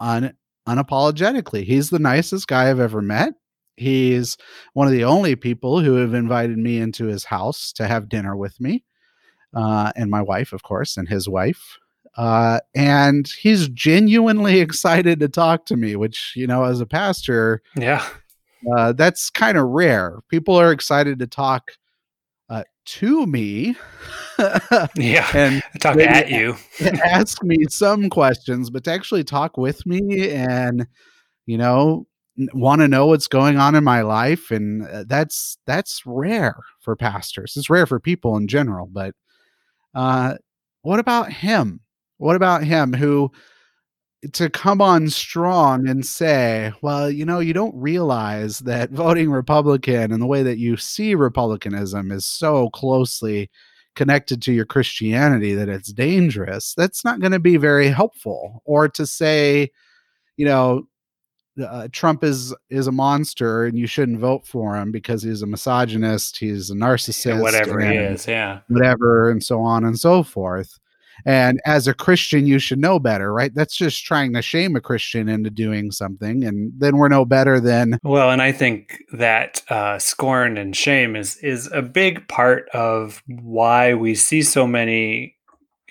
un- unapologetically. He's the nicest guy I've ever met. He's one of the only people who have invited me into his house to have dinner with me. Uh, and my wife, of course, and his wife. Uh, and he's genuinely excited to talk to me, which, you know, as a pastor, yeah, Uh, that's kind of rare. People are excited to talk uh, to me. yeah, and talk at you. ask me some questions, but to actually talk with me and, you know, want to know what's going on in my life. And uh, that's that's rare for pastors. It's rare for people in general. But uh, what about him? What about him who... to come on strong and say, well, you know, you don't realize that voting Republican and the way that you see Republicanism is so closely connected to your Christianity that it's dangerous. That's not going to be very helpful. Or to say, you know, uh, Trump is, is a monster and you shouldn't vote for him because he's a misogynist. He's a narcissist, yeah, whatever he is. Yeah. Whatever. And so on and so forth. And as a Christian, you should know better, right? That's just trying to shame a Christian into doing something. And then we're no better than... Well, and I think that uh, scorn and shame is is a big part of why we see so many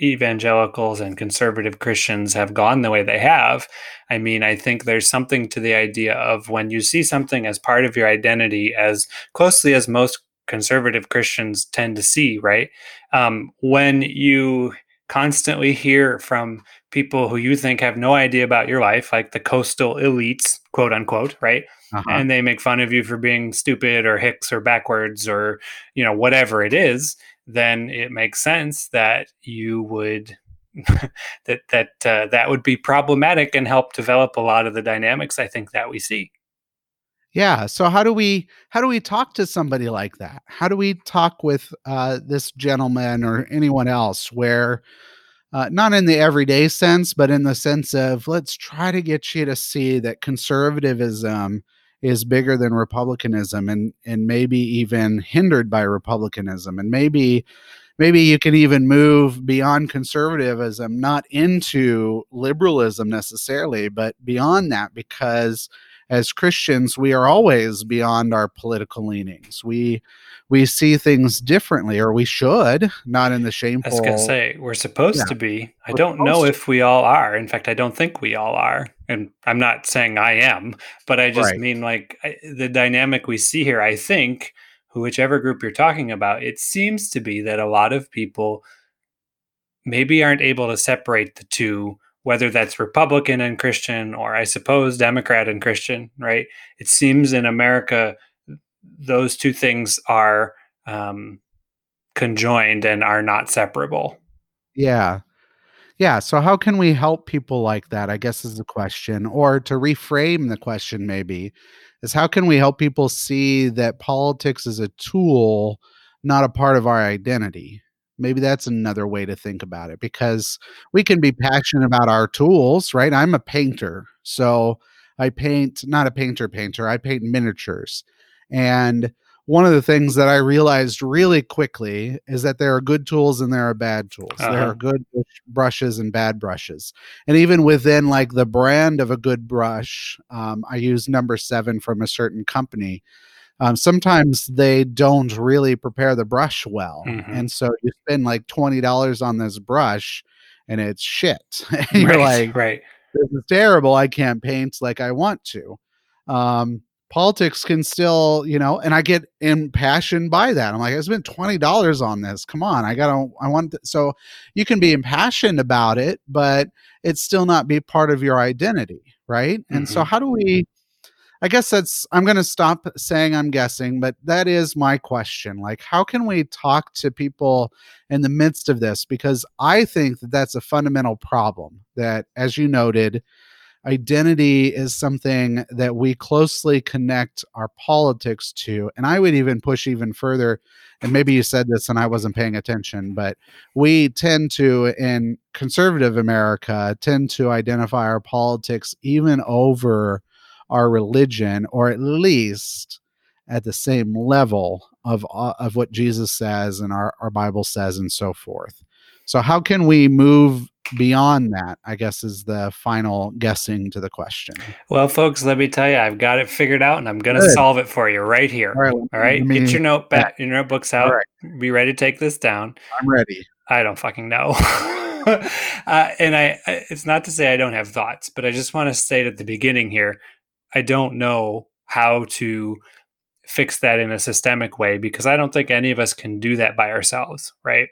evangelicals and conservative Christians have gone the way they have. I mean, I think there's something to the idea of when you see something as part of your identity, as closely as most conservative Christians tend to see, right? Um, when you... constantly hear from people who you think have no idea about your life, like the coastal elites, quote unquote, right? Uh-huh. And they make fun of you for being stupid or hicks or backwards or, you know, whatever it is, then it makes sense that you would, that that uh, that would be problematic and help develop a lot of the dynamics, I think, that we see. Yeah. So how do we how do we talk to somebody like that? How do we talk with uh, this gentleman or anyone else where, uh, not in the everyday sense, but in the sense of let's try to get you to see that conservatism is bigger than republicanism, and and maybe even hindered by republicanism, and maybe maybe you can even move beyond conservatism, not into liberalism necessarily, but beyond that, because as Christians, we are always beyond our political leanings. We we see things differently, or we should, not in the shameful... I was going to say, we're supposed yeah, to be. I don't know to. if we all are. In fact, I don't think we all are. And I'm not saying I am, but I just right. mean like I, the dynamic we see here, I think, whichever group you're talking about, it seems to be that a lot of people maybe aren't able to separate the two, whether that's Republican and Christian, or I suppose Democrat and Christian, right? It seems in America, those two things are um, conjoined and are not separable. Yeah. Yeah. So how can we help people like that, I guess, is the question, or to reframe the question maybe, is how can we help people see that politics is a tool, not a part of our identity? Maybe that's another way to think about it, because we can be passionate about our tools, right? I'm a painter, so I paint, not a painter painter, I paint miniatures. And one of the things that I realized really quickly is that there are good tools and there are bad tools. Uh-huh. There are good brushes and bad brushes. And even within like the brand of a good brush, um, I use number seven from a certain company. Um, sometimes they don't really prepare the brush well. Mm-hmm. And so you spend like twenty dollars on this brush and it's shit. And you're right, like, right. This is terrible. I can't paint like I want to. Um, Politics can still, you know, and I get impassioned by that. I'm like, I spent twenty dollars on this. Come on, I gotta, I want. Th-. So you can be impassioned about it, but it's still not be part of your identity, right? Mm-hmm. And so how do we, I guess that's, I'm going to stop saying I'm guessing, but that is my question. Like, how can we talk to people in the midst of this? Because I think that that's a fundamental problem that, as you noted, identity is something that we closely connect our politics to. And I would even push even further, and maybe you said this and I wasn't paying attention, but we tend to, in conservative America, tend to identify our politics even over our religion, or at least at the same level of, of what Jesus says and our, our Bible says and so forth. So how can we move beyond that, I guess, is the final guessing to the question. Well, folks, let me tell you, I've got it figured out, and I'm going to solve it for you right here. All right, All right? Me, get your note back, your notebooks out. Right. Be ready to take this down. I'm ready. I don't fucking know. uh, and I, I, it's not to say I don't have thoughts, but I just want to state at the beginning here, I don't know how to fix that in a systemic way, because I don't think any of us can do that by ourselves, right?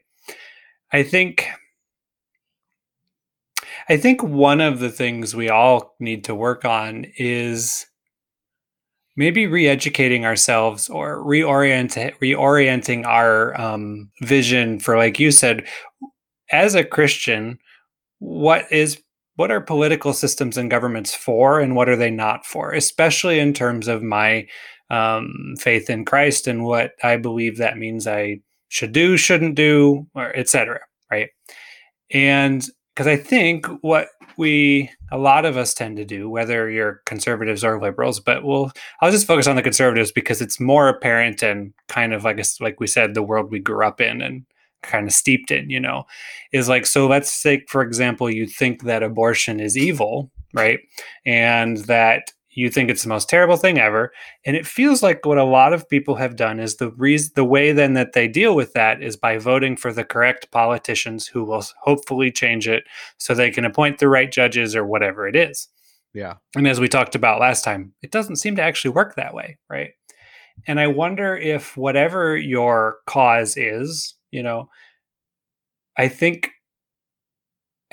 I think. I think one of the things we all need to work on is maybe re-educating ourselves, or reorient, reorienting our um, vision for, like you said, as a Christian, what is what are political systems and governments for, and what are they not for, especially in terms of my um, faith in Christ and what I believe that means I should do, shouldn't do, or et cetera, right? And because I think what we, a lot of us tend to do, whether you're conservatives or liberals, but we'll, I'll just focus on the conservatives because it's more apparent and kind of like, a, like we said, the world we grew up in and kind of steeped in, you know, is like, so let's say, for example, you think that abortion is evil, right? And that you think it's the most terrible thing ever. And it feels like what a lot of people have done is the reason, the way then that they deal with that is by voting for the correct politicians who will hopefully change it so they can appoint the right judges or whatever it is. Yeah. And as we talked about last time, it doesn't seem to actually work that way, right? And I wonder if whatever your cause is, you know, I think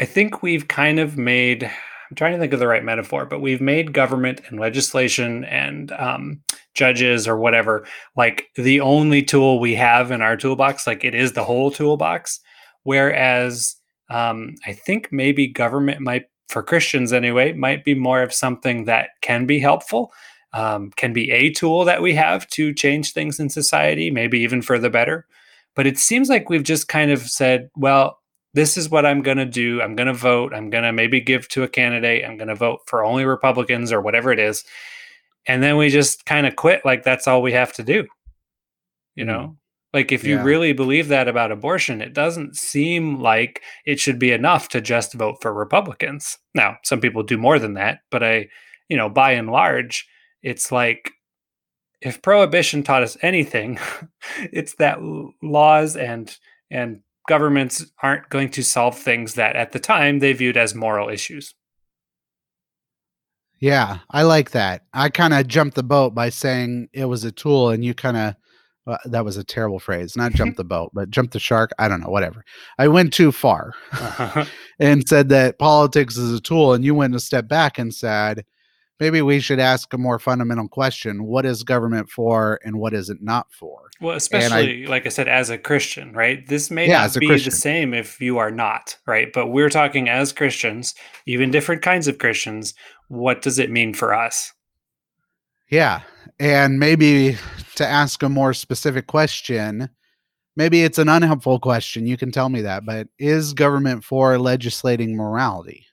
I think we've kind of made, I'm trying to think of the right metaphor, but we've made government and legislation and um, judges or whatever, like the only tool we have in our toolbox, like it is the whole toolbox. Whereas um, I think maybe government might, for Christians anyway, might be more of something that can be helpful, um, can be a tool that we have to change things in society, maybe even for the better. But it seems like we've just kind of said, well, this is what I'm going to do. I'm going to vote. I'm going to maybe give to a candidate. I'm going to vote for only Republicans or whatever it is. And then we just kind of quit. Like, that's all we have to do. You know, mm-hmm. like if yeah. you really believe that about abortion, it doesn't seem like it should be enough to just vote for Republicans. Now, some people do more than that, but I, you know, by and large, it's like, if prohibition taught us anything, it's that laws and and governments aren't going to solve things that at the time they viewed as moral issues. Yeah, I like that. I kind of jumped the boat by saying it was a tool, and you kind of, well, that was a terrible phrase, not jump the boat, but jump the shark. I don't know, whatever. I went too far uh-huh. and said that politics is a tool, and you went a step back and said, maybe we should ask a more fundamental question. What is government for and what is it not for? Well, especially, I, like I said, as a Christian, right? This may yeah, not be Christian. The same if you are not, right? But we're talking as Christians, even different kinds of Christians. What does it mean for us? Yeah. And maybe to ask a more specific question, maybe it's an unhelpful question. You can tell me that. But is government for legislating morality?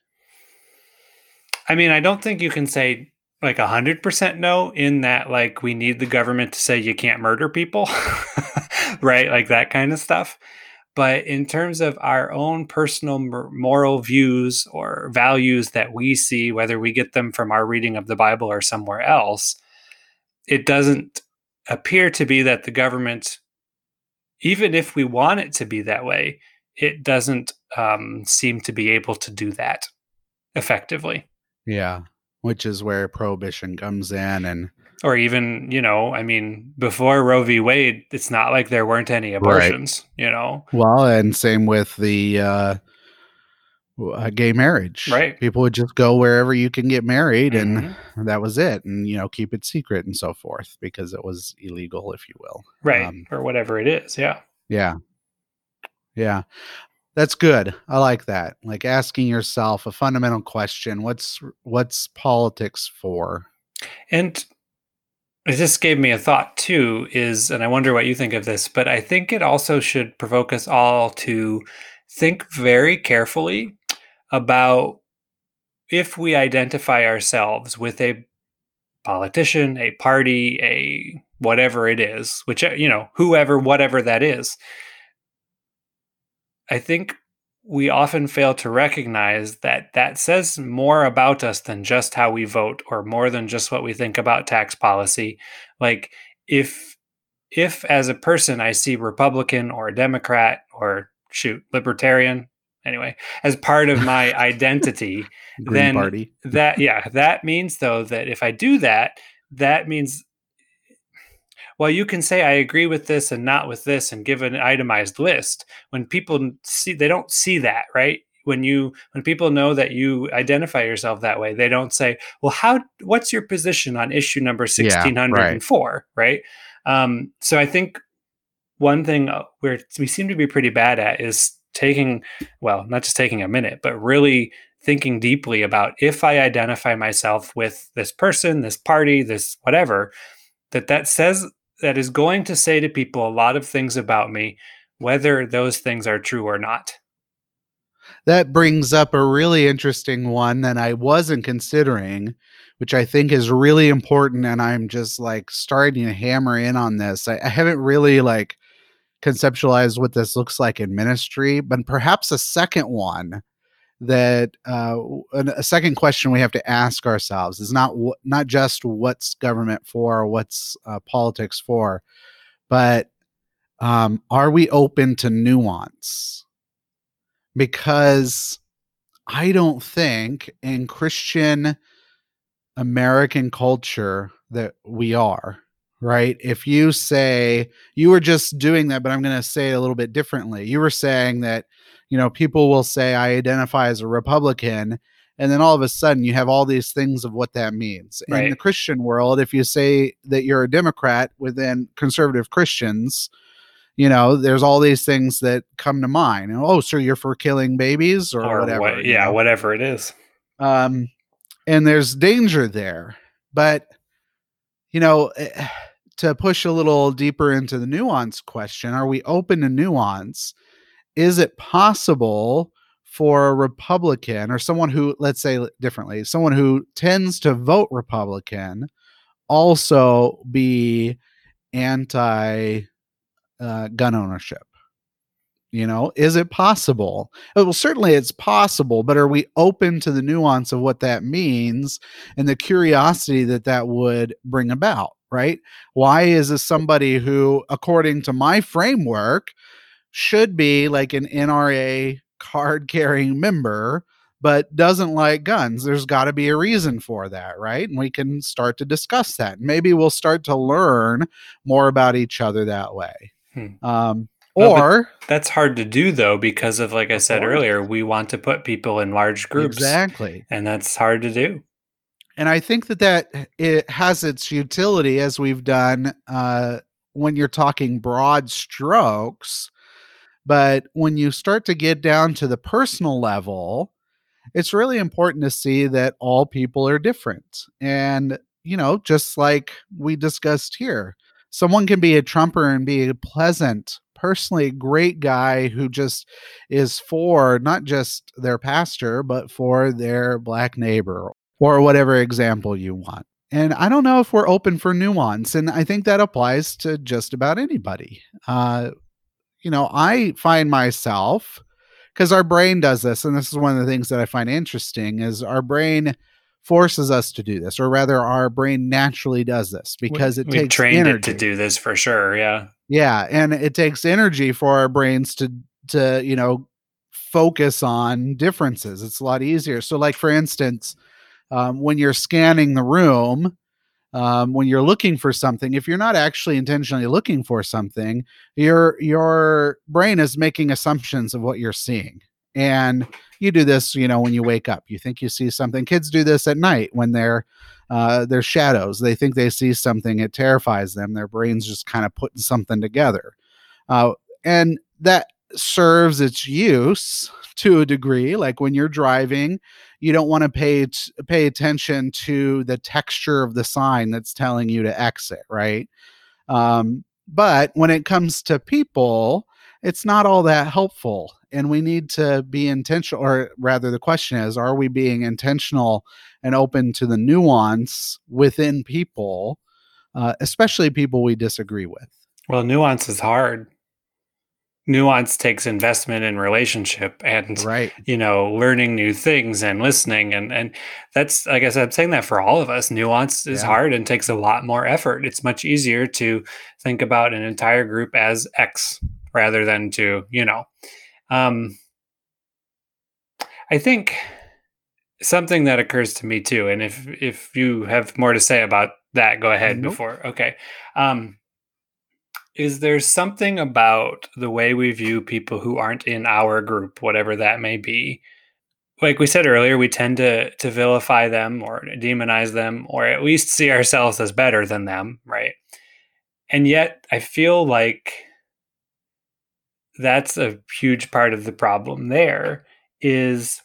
I mean, I don't think you can say like one hundred percent no, in that like we need the government to say you can't murder people, right? Like that kind of stuff. But in terms of our own personal moral views or values that we see, whether we get them from our reading of the Bible or somewhere else, it doesn't appear to be that the government, even if we want it to be that way, it doesn't um, seem to be able to do that effectively. Yeah, which is where prohibition comes in. And or even, you know, I mean, before Roe v. Wade, it's not like there weren't any abortions, right. you know. Well, and same with the uh, gay marriage. Right. People would just go wherever you can get married mm-hmm. and that was it. And, you know, keep it secret and so forth because it was illegal, if you will. Right. Um, or whatever it is. Yeah. Yeah. Yeah. That's good. I like that. Like asking yourself a fundamental question, what's what's politics for? And this gave me a thought too, is, and I wonder what you think of this, but I think it also should provoke us all to think very carefully about if we identify ourselves with a politician, a party, a whatever it is, which, you know, whoever, whatever that is. I think we often fail to recognize that that says more about us than just how we vote or more than just what we think about tax policy. Like if, if as a person I see Republican or Democrat or shoot, libertarian, anyway, as part of my identity, then party. that, yeah, that means though that if I do that, that means well, you can say I agree with this and not with this and give an itemized list. When people see, they don't see that, right? When you, when people know that you identify yourself that way, they don't say, well, how, what's your position on issue number sixteen oh four, yeah, right? right? Um, so I think one thing we're, we seem to be pretty bad at is taking, well, not just taking a minute, but really thinking deeply about if I identify myself with this person, this party, this whatever, that that says, that is going to say to people a lot of things about me, whether those things are true or not. That brings up a really interesting one that I wasn't considering, which I think is really important. And I'm just like starting to hammer in on this. I, I haven't really like conceptualized what this looks like in ministry, but perhaps a second one that uh, a second question we have to ask ourselves is not w- not just what's government for, or what's uh, politics for, but um, are we open to nuance? Because I don't think in Christian American culture that we are, right? If you say, you were just doing that, but I'm going to say it a little bit differently. You were saying that, you know, people will say, I identify as a Republican. And then all of a sudden you have all these things of what that means. Right. In the Christian world, if you say that you're a Democrat within conservative Christians, you know, there's all these things that come to mind. And, oh, so you're for killing babies or, or whatever. What, yeah, you know? Whatever it is. Um, and there's danger there. But, you know, to push a little deeper into the nuance question, are we open to nuance? Is it possible for a Republican or someone who, let's say differently, someone who tends to vote Republican also be anti uh, gun ownership? You know, is it possible? Well, certainly it's possible, but are we open to the nuance of what that means and the curiosity that that would bring about, right? Why is this somebody who, according to my framework, should be like an N R A card-carrying member, but doesn't like guns? There's got to be a reason for that, right? And we can start to discuss that. Maybe we'll start to learn more about each other that way. Hmm. Um, or well, that's hard to do, though, because of, like I said earlier, we want to put people in large groups. Exactly. And that's hard to do. And I think that that it has its utility, as we've done uh, when you're talking broad strokes. But when you start to get down to the personal level, it's really important to see that all people are different. And, you know, just like we discussed here, someone can be a Trumper and be a pleasant, personally great guy who just is for not just their pastor, but for their black neighbor or whatever example you want. And I don't know if we're open for nuance. And I think that applies to just about anybody. Uh, You know, I find myself, because our brain does this, and this is one of the things that I find interesting, is our brain forces us to do this, or rather our brain naturally does this because we, it we takes trained energy. It to do this for sure. Yeah. Yeah. And it takes energy for our brains to, to, you know, focus on differences. It's a lot easier. So like, for instance, um, when you're scanning the room, Um, when you're looking for something, if you're not actually intentionally looking for something, your your brain is making assumptions of what you're seeing. And you do this, you know, when you wake up, you think you see something. Kids do this at night when they're uh, they're shadows. They think they see something. It terrifies them. Their brain's just kind of putting something together. Uh, and that serves its use to a degree. Like when you're driving, you don't want to pay t- pay attention to the texture of the sign that's telling you to exit, right? Um, but when it comes to people, it's not all that helpful. And we need to be intentional, or rather the question is, are we being intentional and open to the nuance within people, uh, especially people we disagree with? Well, nuance is hard. Nuance takes investment in relationship and, right. you know, learning new things and listening. And, and that's, I guess I'm saying that for all of us, nuance is yeah. hard and takes a lot more effort. It's much easier to think about an entire group as X rather than to, you know, um, I think something that occurs to me too. And if, if you have more to say about that, go ahead mm-hmm. before. Okay. Um, Is there something about the way we view people who aren't in our group, whatever that may be? Like we said earlier, we tend to to vilify them or demonize them, or at least see ourselves as better than them, right? And yet I feel like that's a huge part of the problem there is,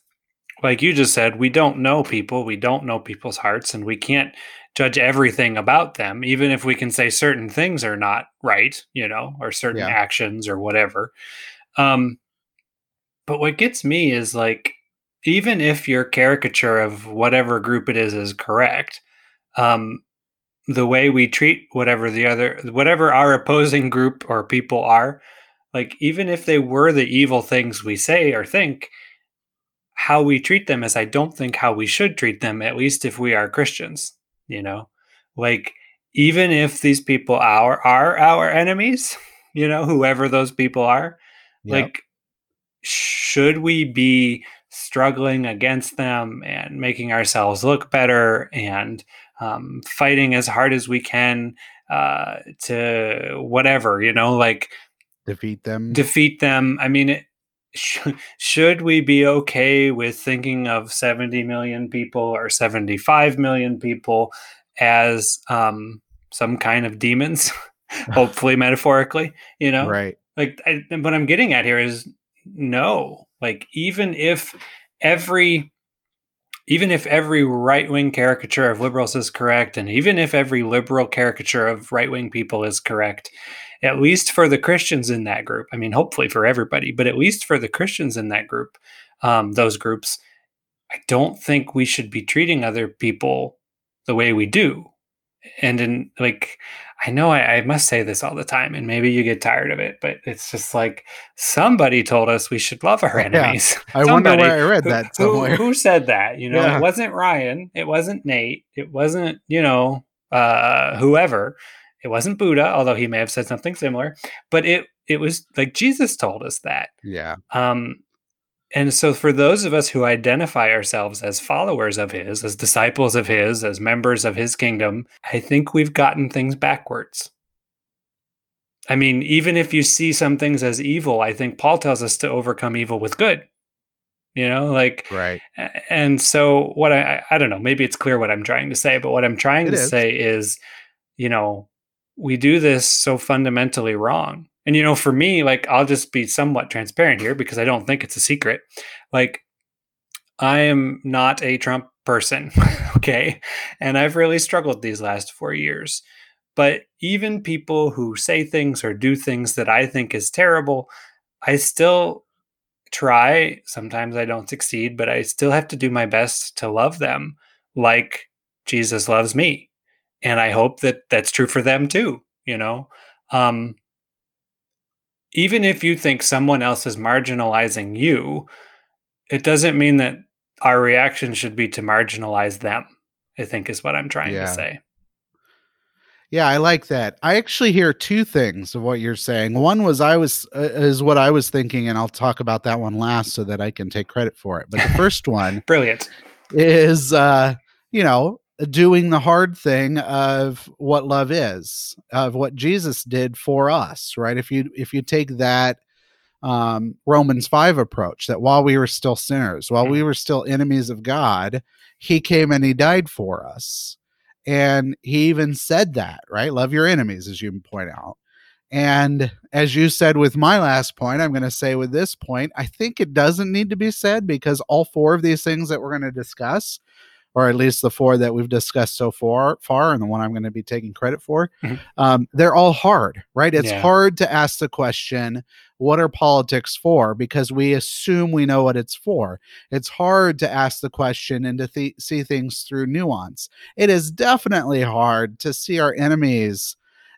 like you just said, we don't know people, we don't know people's hearts, and we can't judge everything about them, even if we can say certain things are not right, you know, or certain yeah. actions or whatever. Um, but what gets me is like, even if your caricature of whatever group it is is correct, um, the way we treat whatever the other, whatever our opposing group or people are, like, even if they were the evil things we say or think, how we treat them is, I don't think how we should treat them, at least if we are Christians. You know, like, even if these people are, are our enemies, you know, whoever those people are, yep. like, should we be struggling against them and making ourselves look better and um, fighting as hard as we can uh, to whatever, you know, like defeat them, defeat them. I mean, it, sh- should we be okay with thinking of seventy million people or seventy-five million people as um, some kind of demons, hopefully metaphorically, you know, right? Like I, what I'm getting at here is no, like even if every, even if every right-wing caricature of liberals is correct, and even if every liberal caricature of right-wing people is correct, at least for the Christians in that group, I mean, hopefully for everybody, but at least for the Christians in that group, um, those groups, I don't think we should be treating other people the way we do. And in like, I know I, I must say this all the time, and maybe you get tired of it, but it's just like somebody told us we should love our enemies. Yeah, I somebody, wonder where I read that somewhere. Who, who said that? You know, yeah. It wasn't Ryan. It wasn't Nate. It wasn't, you know, uh, whoever. It wasn't Buddha, although he may have said something similar. But it it was like Jesus told us that. Yeah. Um, and so for those of us who identify ourselves as followers of his, as disciples of his, as members of his kingdom, I think we've gotten things backwards. I mean, even if you see some things as evil, I think Paul tells us to overcome evil with good, you know, like, right. And so what I, I don't know, maybe it's clear what I'm trying to say, but what I'm trying it to is. say is, you know, we do this so fundamentally wrong. And, you know, for me, like, I'll just be somewhat transparent here because I don't think it's a secret. Like, I am not a Trump person, okay? And I've really struggled these last four years. But even people who say things or do things that I think is terrible, I still try. Sometimes I don't succeed, but I still have to do my best to love them like Jesus loves me. And I hope that that's true for them too, you know? Um, Even if you think someone else is marginalizing you, it doesn't mean that our reaction should be to marginalize them, I think is what I'm trying yeah. to say. Yeah, I like that. I actually hear two things of what you're saying. One was I was uh, is what I was thinking, and I'll talk about that one last so that I can take credit for it. But the first one brilliant is, uh, you know, doing the hard thing of what love is, of what Jesus did for us, right? If you if you take that um, Romans five approach, that while we were still sinners, while we were still enemies of God, he came and he died for us. And he even said that, right? Love your enemies, as you point out. And as you said with my last point, I'm going to say with this point, I think it doesn't need to be said because all four of these things that we're going to discuss, or at least the four that we've discussed so far, far, and the one I'm going to be taking credit for, mm-hmm. um, they're all hard, right? It's yeah. hard to ask the question, what are politics for? Because we assume we know what it's for. It's hard to ask the question and to th- see things through nuance. It is definitely hard to see our enemies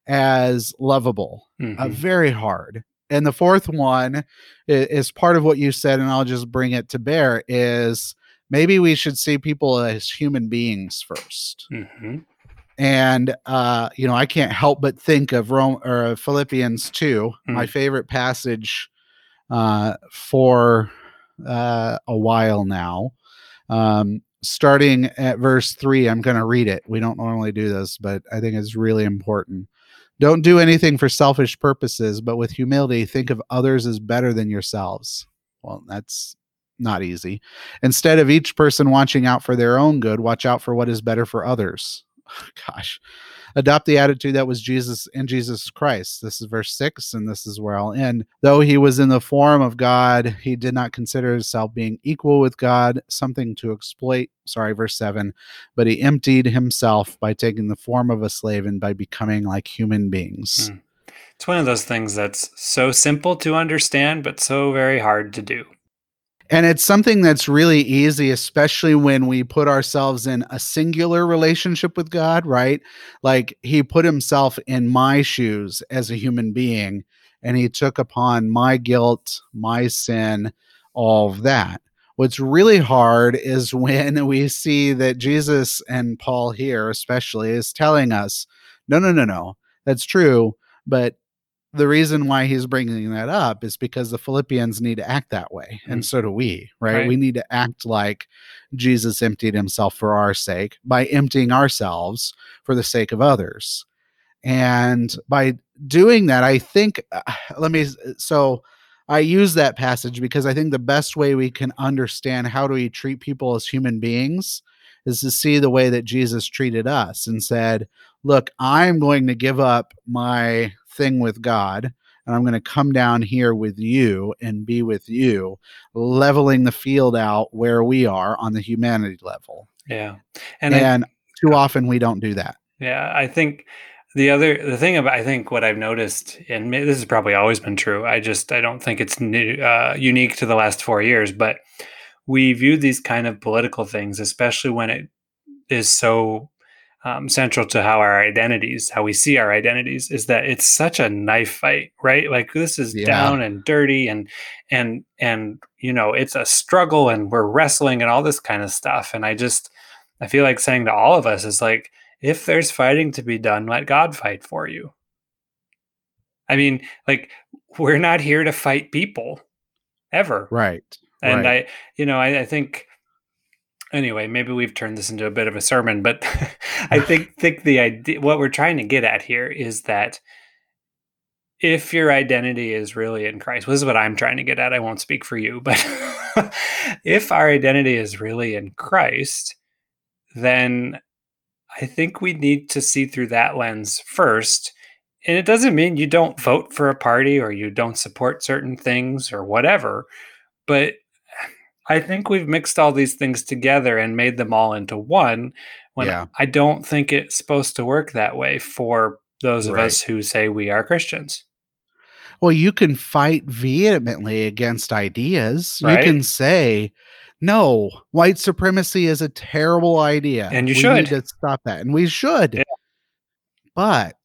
as lovable, mm-hmm. uh, very hard. And the fourth one is, is part of what you said, and I'll just bring it to bear, is maybe we should see people as human beings first. Mm-hmm. And, uh, you know, I can't help but think of Rome or Philippians two, mm-hmm. my favorite passage uh, for uh, a while now. Um, starting at verse three, I'm going to read it. We don't normally do this, but I think it's really important. Don't do anything for selfish purposes, but with humility, think of others as better than yourselves. Well, that's not easy. Instead of each person watching out for their own good, watch out for what is better for others. Oh, gosh. Adopt the attitude that was Jesus in Jesus Christ. This is verse six, and this is where I'll end. Though he was in the form of God, he did not consider himself being equal with God, something to exploit. Sorry, verse seven. But he emptied himself by taking the form of a slave and by becoming like human beings. Mm. It's one of those things that's so simple to understand, but so very hard to do. And it's something that's really easy, especially when we put ourselves in a singular relationship with God, right? Like he put himself in my shoes as a human being, and he took upon my guilt, my sin, all of that. What's really hard is when we see that Jesus, and Paul here especially, is telling us, no, no, no, no, that's true, but the reason why he's bringing that up is because the Philippians need to act that way. And so do we, right? right? We need to act like Jesus emptied himself for our sake by emptying ourselves for the sake of others. And by doing that, I think, uh, let me, so I use that passage because I think the best way we can understand how do we treat people as human beings is to see the way that Jesus treated us and said, look, I'm going to give up my thing with God, and I'm going to come down here with you and be with you, leveling the field out where we are on the humanity level. Yeah. And, and I, too often we don't do that. Yeah. I think the other, the thing about, I think what I've noticed, and this has probably always been true, I just, I don't think it's new, uh, unique to the last four years, but we view these kind of political things, especially when it is so um, central to how our identities, how we see our identities, is that it's such a knife fight, right? Like this is yeah. down and dirty and, and, and, you know, it's a struggle and we're wrestling and all this kind of stuff. And I just, I feel like saying to all of us is like, if there's fighting to be done, let God fight for you. I mean, like we're not here to fight people ever. Right. And right. I, you know, I, I think anyway, maybe we've turned this into a bit of a sermon, but I think, think the idea, what we're trying to get at here is that if your identity is really in Christ, well, this is what I'm trying to get at. I won't speak for you, but if our identity is really in Christ, then I think we need to see through that lens first. And it doesn't mean you don't vote for a party or you don't support certain things or whatever, but I think we've mixed all these things together and made them all into one when yeah. I don't think it's supposed to work that way for those of right. us who say we are Christians. Well, you can fight vehemently against ideas. Right? You can say, no, white supremacy is a terrible idea. And you we should need to stop that. And we should. Yeah. But,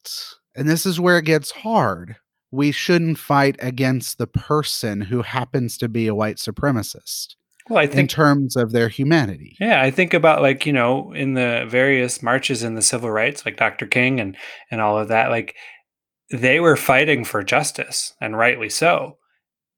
and this is where it gets hard, we shouldn't fight against the person who happens to be a white supremacist. Well, I think, in terms of their humanity. Yeah, I think about like, you know, in the various marches in the civil rights, like Doctor King and, and all of that, like they were fighting for justice and rightly so,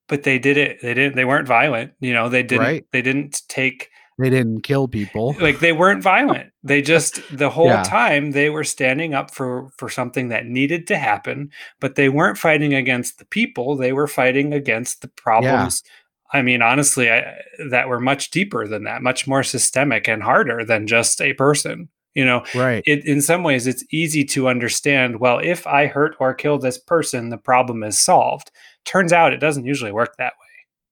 but they did it. They didn't, they weren't violent. You know, they didn't, right. they didn't take, they didn't kill people. Like they weren't violent. They just, the whole yeah. time they were standing up for, for something that needed to happen, but they weren't fighting against the people. They were fighting against the problems yeah. I mean, honestly, I, that were much deeper than that, much more systemic and harder than just a person, you know, right. It, in some ways it's easy to understand, well, if I hurt or kill this person, the problem is solved. Turns out it doesn't usually work that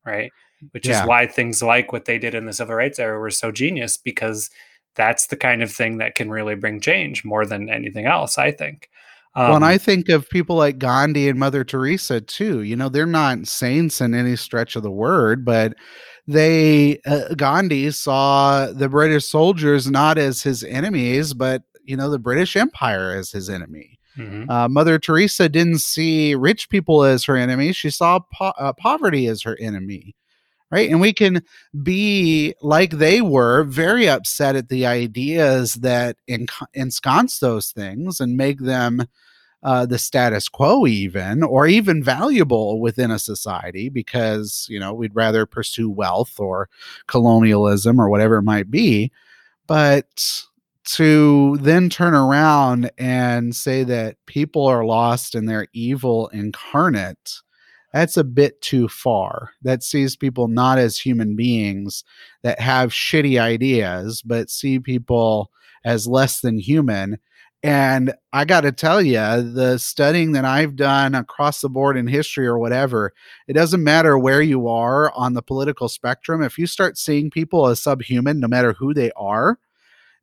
way. Right. Which yeah. is why things like what they did in the civil rights era were so genius, because that's the kind of thing that can really bring change more than anything else, I think. Um, well, and I think of people like Gandhi and Mother Teresa, too. You know, they're not saints in any stretch of the word, but they uh, Gandhi saw the British soldiers not as his enemies, but, you know, the British Empire as his enemy. Mm-hmm. Uh, Mother Teresa didn't see rich people as her enemy. She saw po- uh, poverty as her enemy. Right. And we can be like they were, very upset at the ideas that enc- ensconce those things and make them uh, the status quo, even or even valuable within a society, because, you know, we'd rather pursue wealth or colonialism or whatever it might be. But to then turn around and say that people are lost and they're evil incarnate, that's a bit too far. That sees people not as human beings that have shitty ideas, but see people as less than human. And I got to tell you, the studying that I've done across the board in history or whatever, it doesn't matter where you are on the political spectrum. If you start seeing people as subhuman, no matter who they are,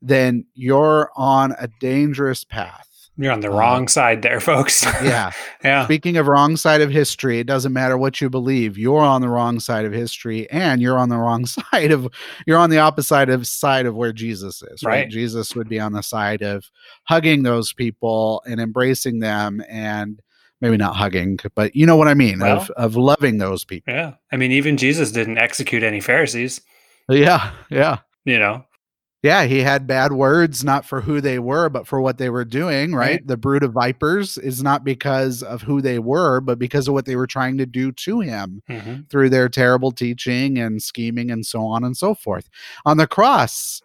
then you're on a dangerous path. You're on the wrong side there, folks. Yeah. yeah. Speaking of wrong side of history, it doesn't matter what you believe. You're on the wrong side of history, and you're on the wrong side of, you're on the opposite side of, side of where Jesus is, right? right? Jesus would be on the side of hugging those people and embracing them, and maybe not hugging, but you know what I mean, well, of, of loving those people. Yeah. I mean, even Jesus didn't execute any Pharisees. Yeah. Yeah. You know? Yeah, he had bad words, not for who they were, but for what they were doing, right? right? The brood of vipers is not because of who they were, but because of what they were trying to do to him mm-hmm. through their terrible teaching and scheming and so on and so forth. On the cross,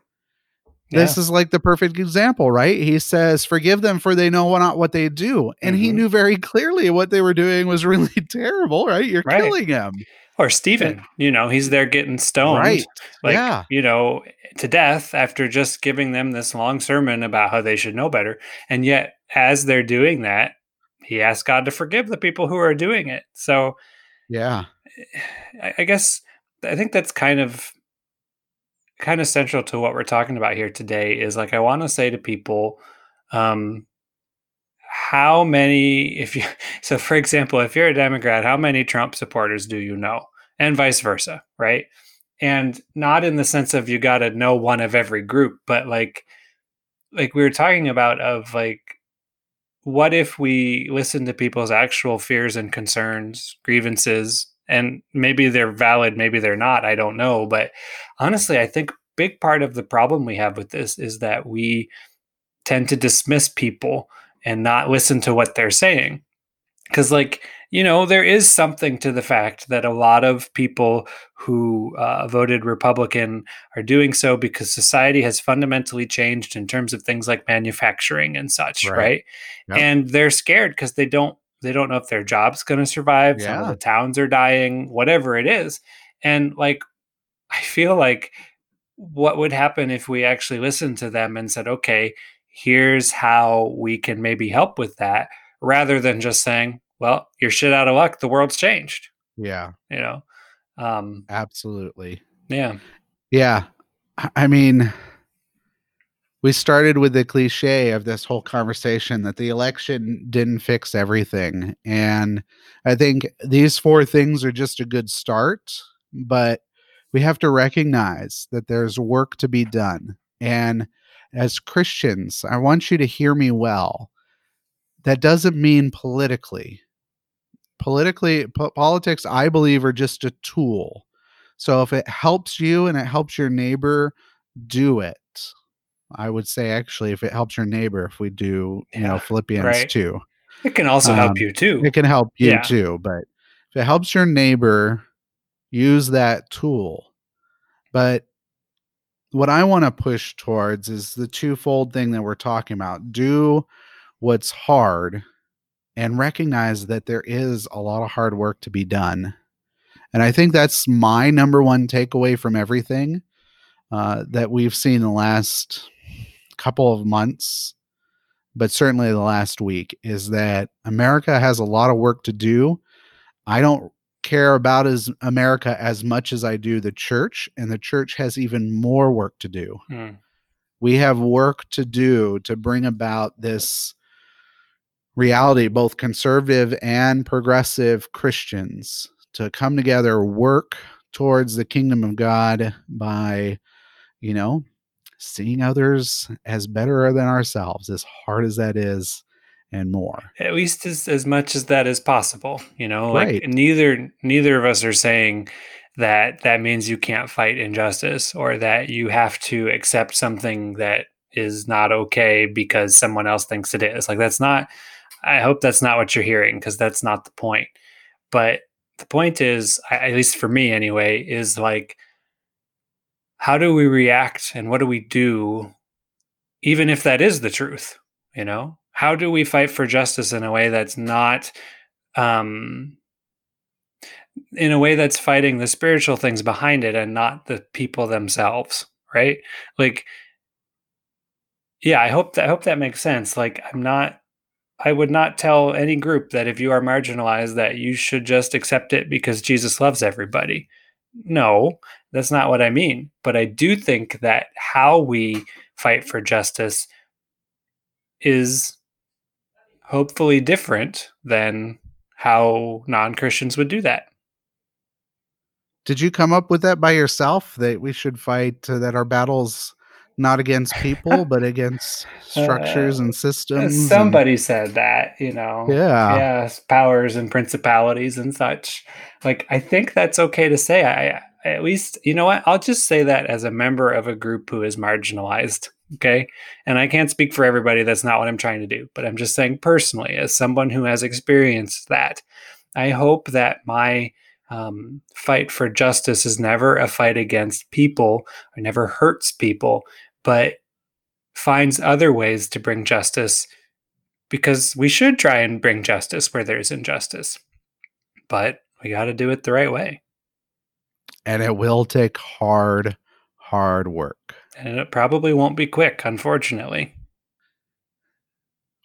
Yeah. This is like the perfect example, right? He says, forgive them for they know not what they do. And mm-hmm. he knew very clearly what they were doing was really terrible, right? You're right. killing him. Or Stephen, yeah. you know, he's there getting stoned, right. like, yeah. you know, to death after just giving them this long sermon about how they should know better. And yet, as they're doing that, he asks God to forgive the people who are doing it. So, yeah, I, I guess I think that's kind of. kind of central to what we're talking about here today is like, I want to say to people, um, how many, if you, so for example, if you're a Democrat, how many Trump supporters do you know? And vice versa, right? And not in the sense of you got to know one of every group, but like, like we were talking about of like, what if we listen to people's actual fears and concerns, grievances, and maybe they're valid, maybe they're not, I don't know. But honestly, I think a big part of the problem we have with this is that we tend to dismiss people and not listen to what they're saying. Because like, you know, there is something to the fact that a lot of people who uh, voted Republican are doing so because society has fundamentally changed in terms of things like manufacturing and such, right? right? Yep. And they're scared because they don't They don't know if their job's going to survive. Yeah. Some of the towns are dying, whatever it is. And like, I feel like what would happen if we actually listened to them and said, okay, here's how we can maybe help with that, rather than just saying, well, you're shit out of luck. The world's changed. Yeah. You know? Um, Absolutely. Yeah. Yeah. I mean, we started with the cliche of this whole conversation that the election didn't fix everything. And I think these four things are just a good start, but we have to recognize that there's work to be done. And as Christians, I want you to hear me well. That doesn't mean politically. Politically, po- politics, I believe, are just a tool. So if it helps you and it helps your neighbor, do it. I would say, actually, if it helps your neighbor, if we do, you yeah, know, Philippians right. two. It can also um, help you, too. It can help you, yeah. too. But if it helps your neighbor, use that tool. But what I want to push towards is the twofold thing that we're talking about. Do what's hard and recognize that there is a lot of hard work to be done. And I think that's my number one takeaway from everything uh, that we've seen in the last couple of months, but certainly the last week, is that America has a lot of work to do. I don't care about as America as much as I do the church, and the church has even more work to do. Mm. We have work to do to bring about this reality, both conservative and progressive Christians to come together, work towards the kingdom of God by, you know, seeing others as better than ourselves, as hard as that is, and more. At least as, as much as that is possible, you know, like right. neither neither of us are saying that that means you can't fight injustice or that you have to accept something that is not okay because someone else thinks it is. Like, that's not, I hope that's not what you're hearing, because that's not the point. But the point is, at least for me anyway, is like, how do we react and what do we do, even if that is the truth? You know, how do we fight for justice in a way that's not, um, in a way that's fighting the spiritual things behind it and not the people themselves, right? Like, yeah, I hope that I hope that makes sense. Like, I'm not, I would not tell any group that if you are marginalized that you should just accept it because Jesus loves everybody. No, that's not what I mean. But I do think that how we fight for justice is hopefully different than how non-Christians would do that. Did you come up with that by yourself, that we should fight, uh, that our battles not against people, but against structures uh, and systems? Somebody and, said that, you know, yeah, yes, powers and principalities and such. Like, I think that's okay to say. I, at least, you know what, I'll just say that as a member of a group who is marginalized. Okay. And I can't speak for everybody. That's not what I'm trying to do, but I'm just saying personally, as someone who has experienced that, I hope that my um, fight for justice is never a fight against people or never hurts people, but finds other ways to bring justice, because we should try and bring justice where there's injustice. But we got to do it the right way. And it will take hard, hard work. And it probably won't be quick, unfortunately.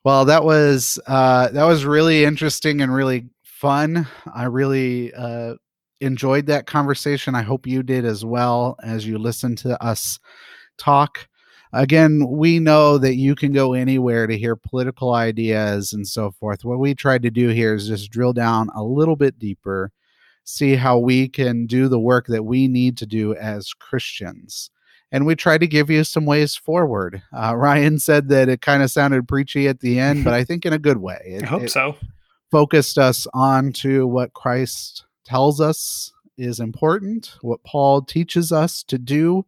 Well, that was uh, that was really interesting and really fun. I really uh, enjoyed that conversation. I hope you did as well as you listened to us talk. Again, we know that you can go anywhere to hear political ideas and so forth. What we tried to do here is just drill down a little bit deeper, see how we can do the work that we need to do as Christians. And we try to give you some ways forward. Uh, Ryan said that it kind of sounded preachy at the end, but I think in a good way. It, I hope it so. Focused us on to what Christ tells us is important, what Paul teaches us to do,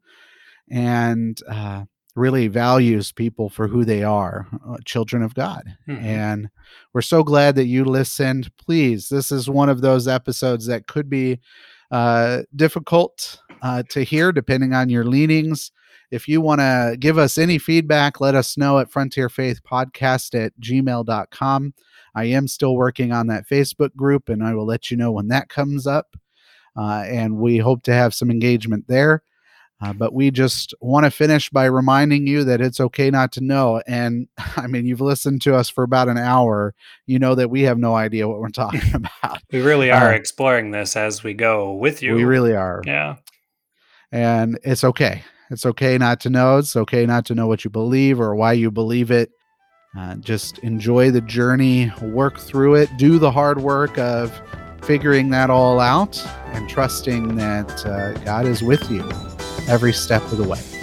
and uh, really values people for who they are, uh, children of God. Mm-hmm. And we're so glad that you listened. Please, this is one of those episodes that could be uh, difficult Uh, to hear, depending on your leanings. If you want to give us any feedback, let us know at frontier faith podcast at gmail dot com. I am still working on that Facebook group, and I will let you know when that comes up. Uh, and we hope to have some engagement there. Uh, but we just want to finish by reminding you that it's okay not to know. And I mean, you've listened to us for about an hour. You know that we have no idea what we're talking about. We really are uh, exploring this as we go with you. We really are. Yeah. And it's okay. It's okay not to know. It's okay not to know what you believe or why you believe it. Uh, just enjoy the journey, work through it, do the hard work of figuring that all out and trusting that uh, God is with you every step of the way.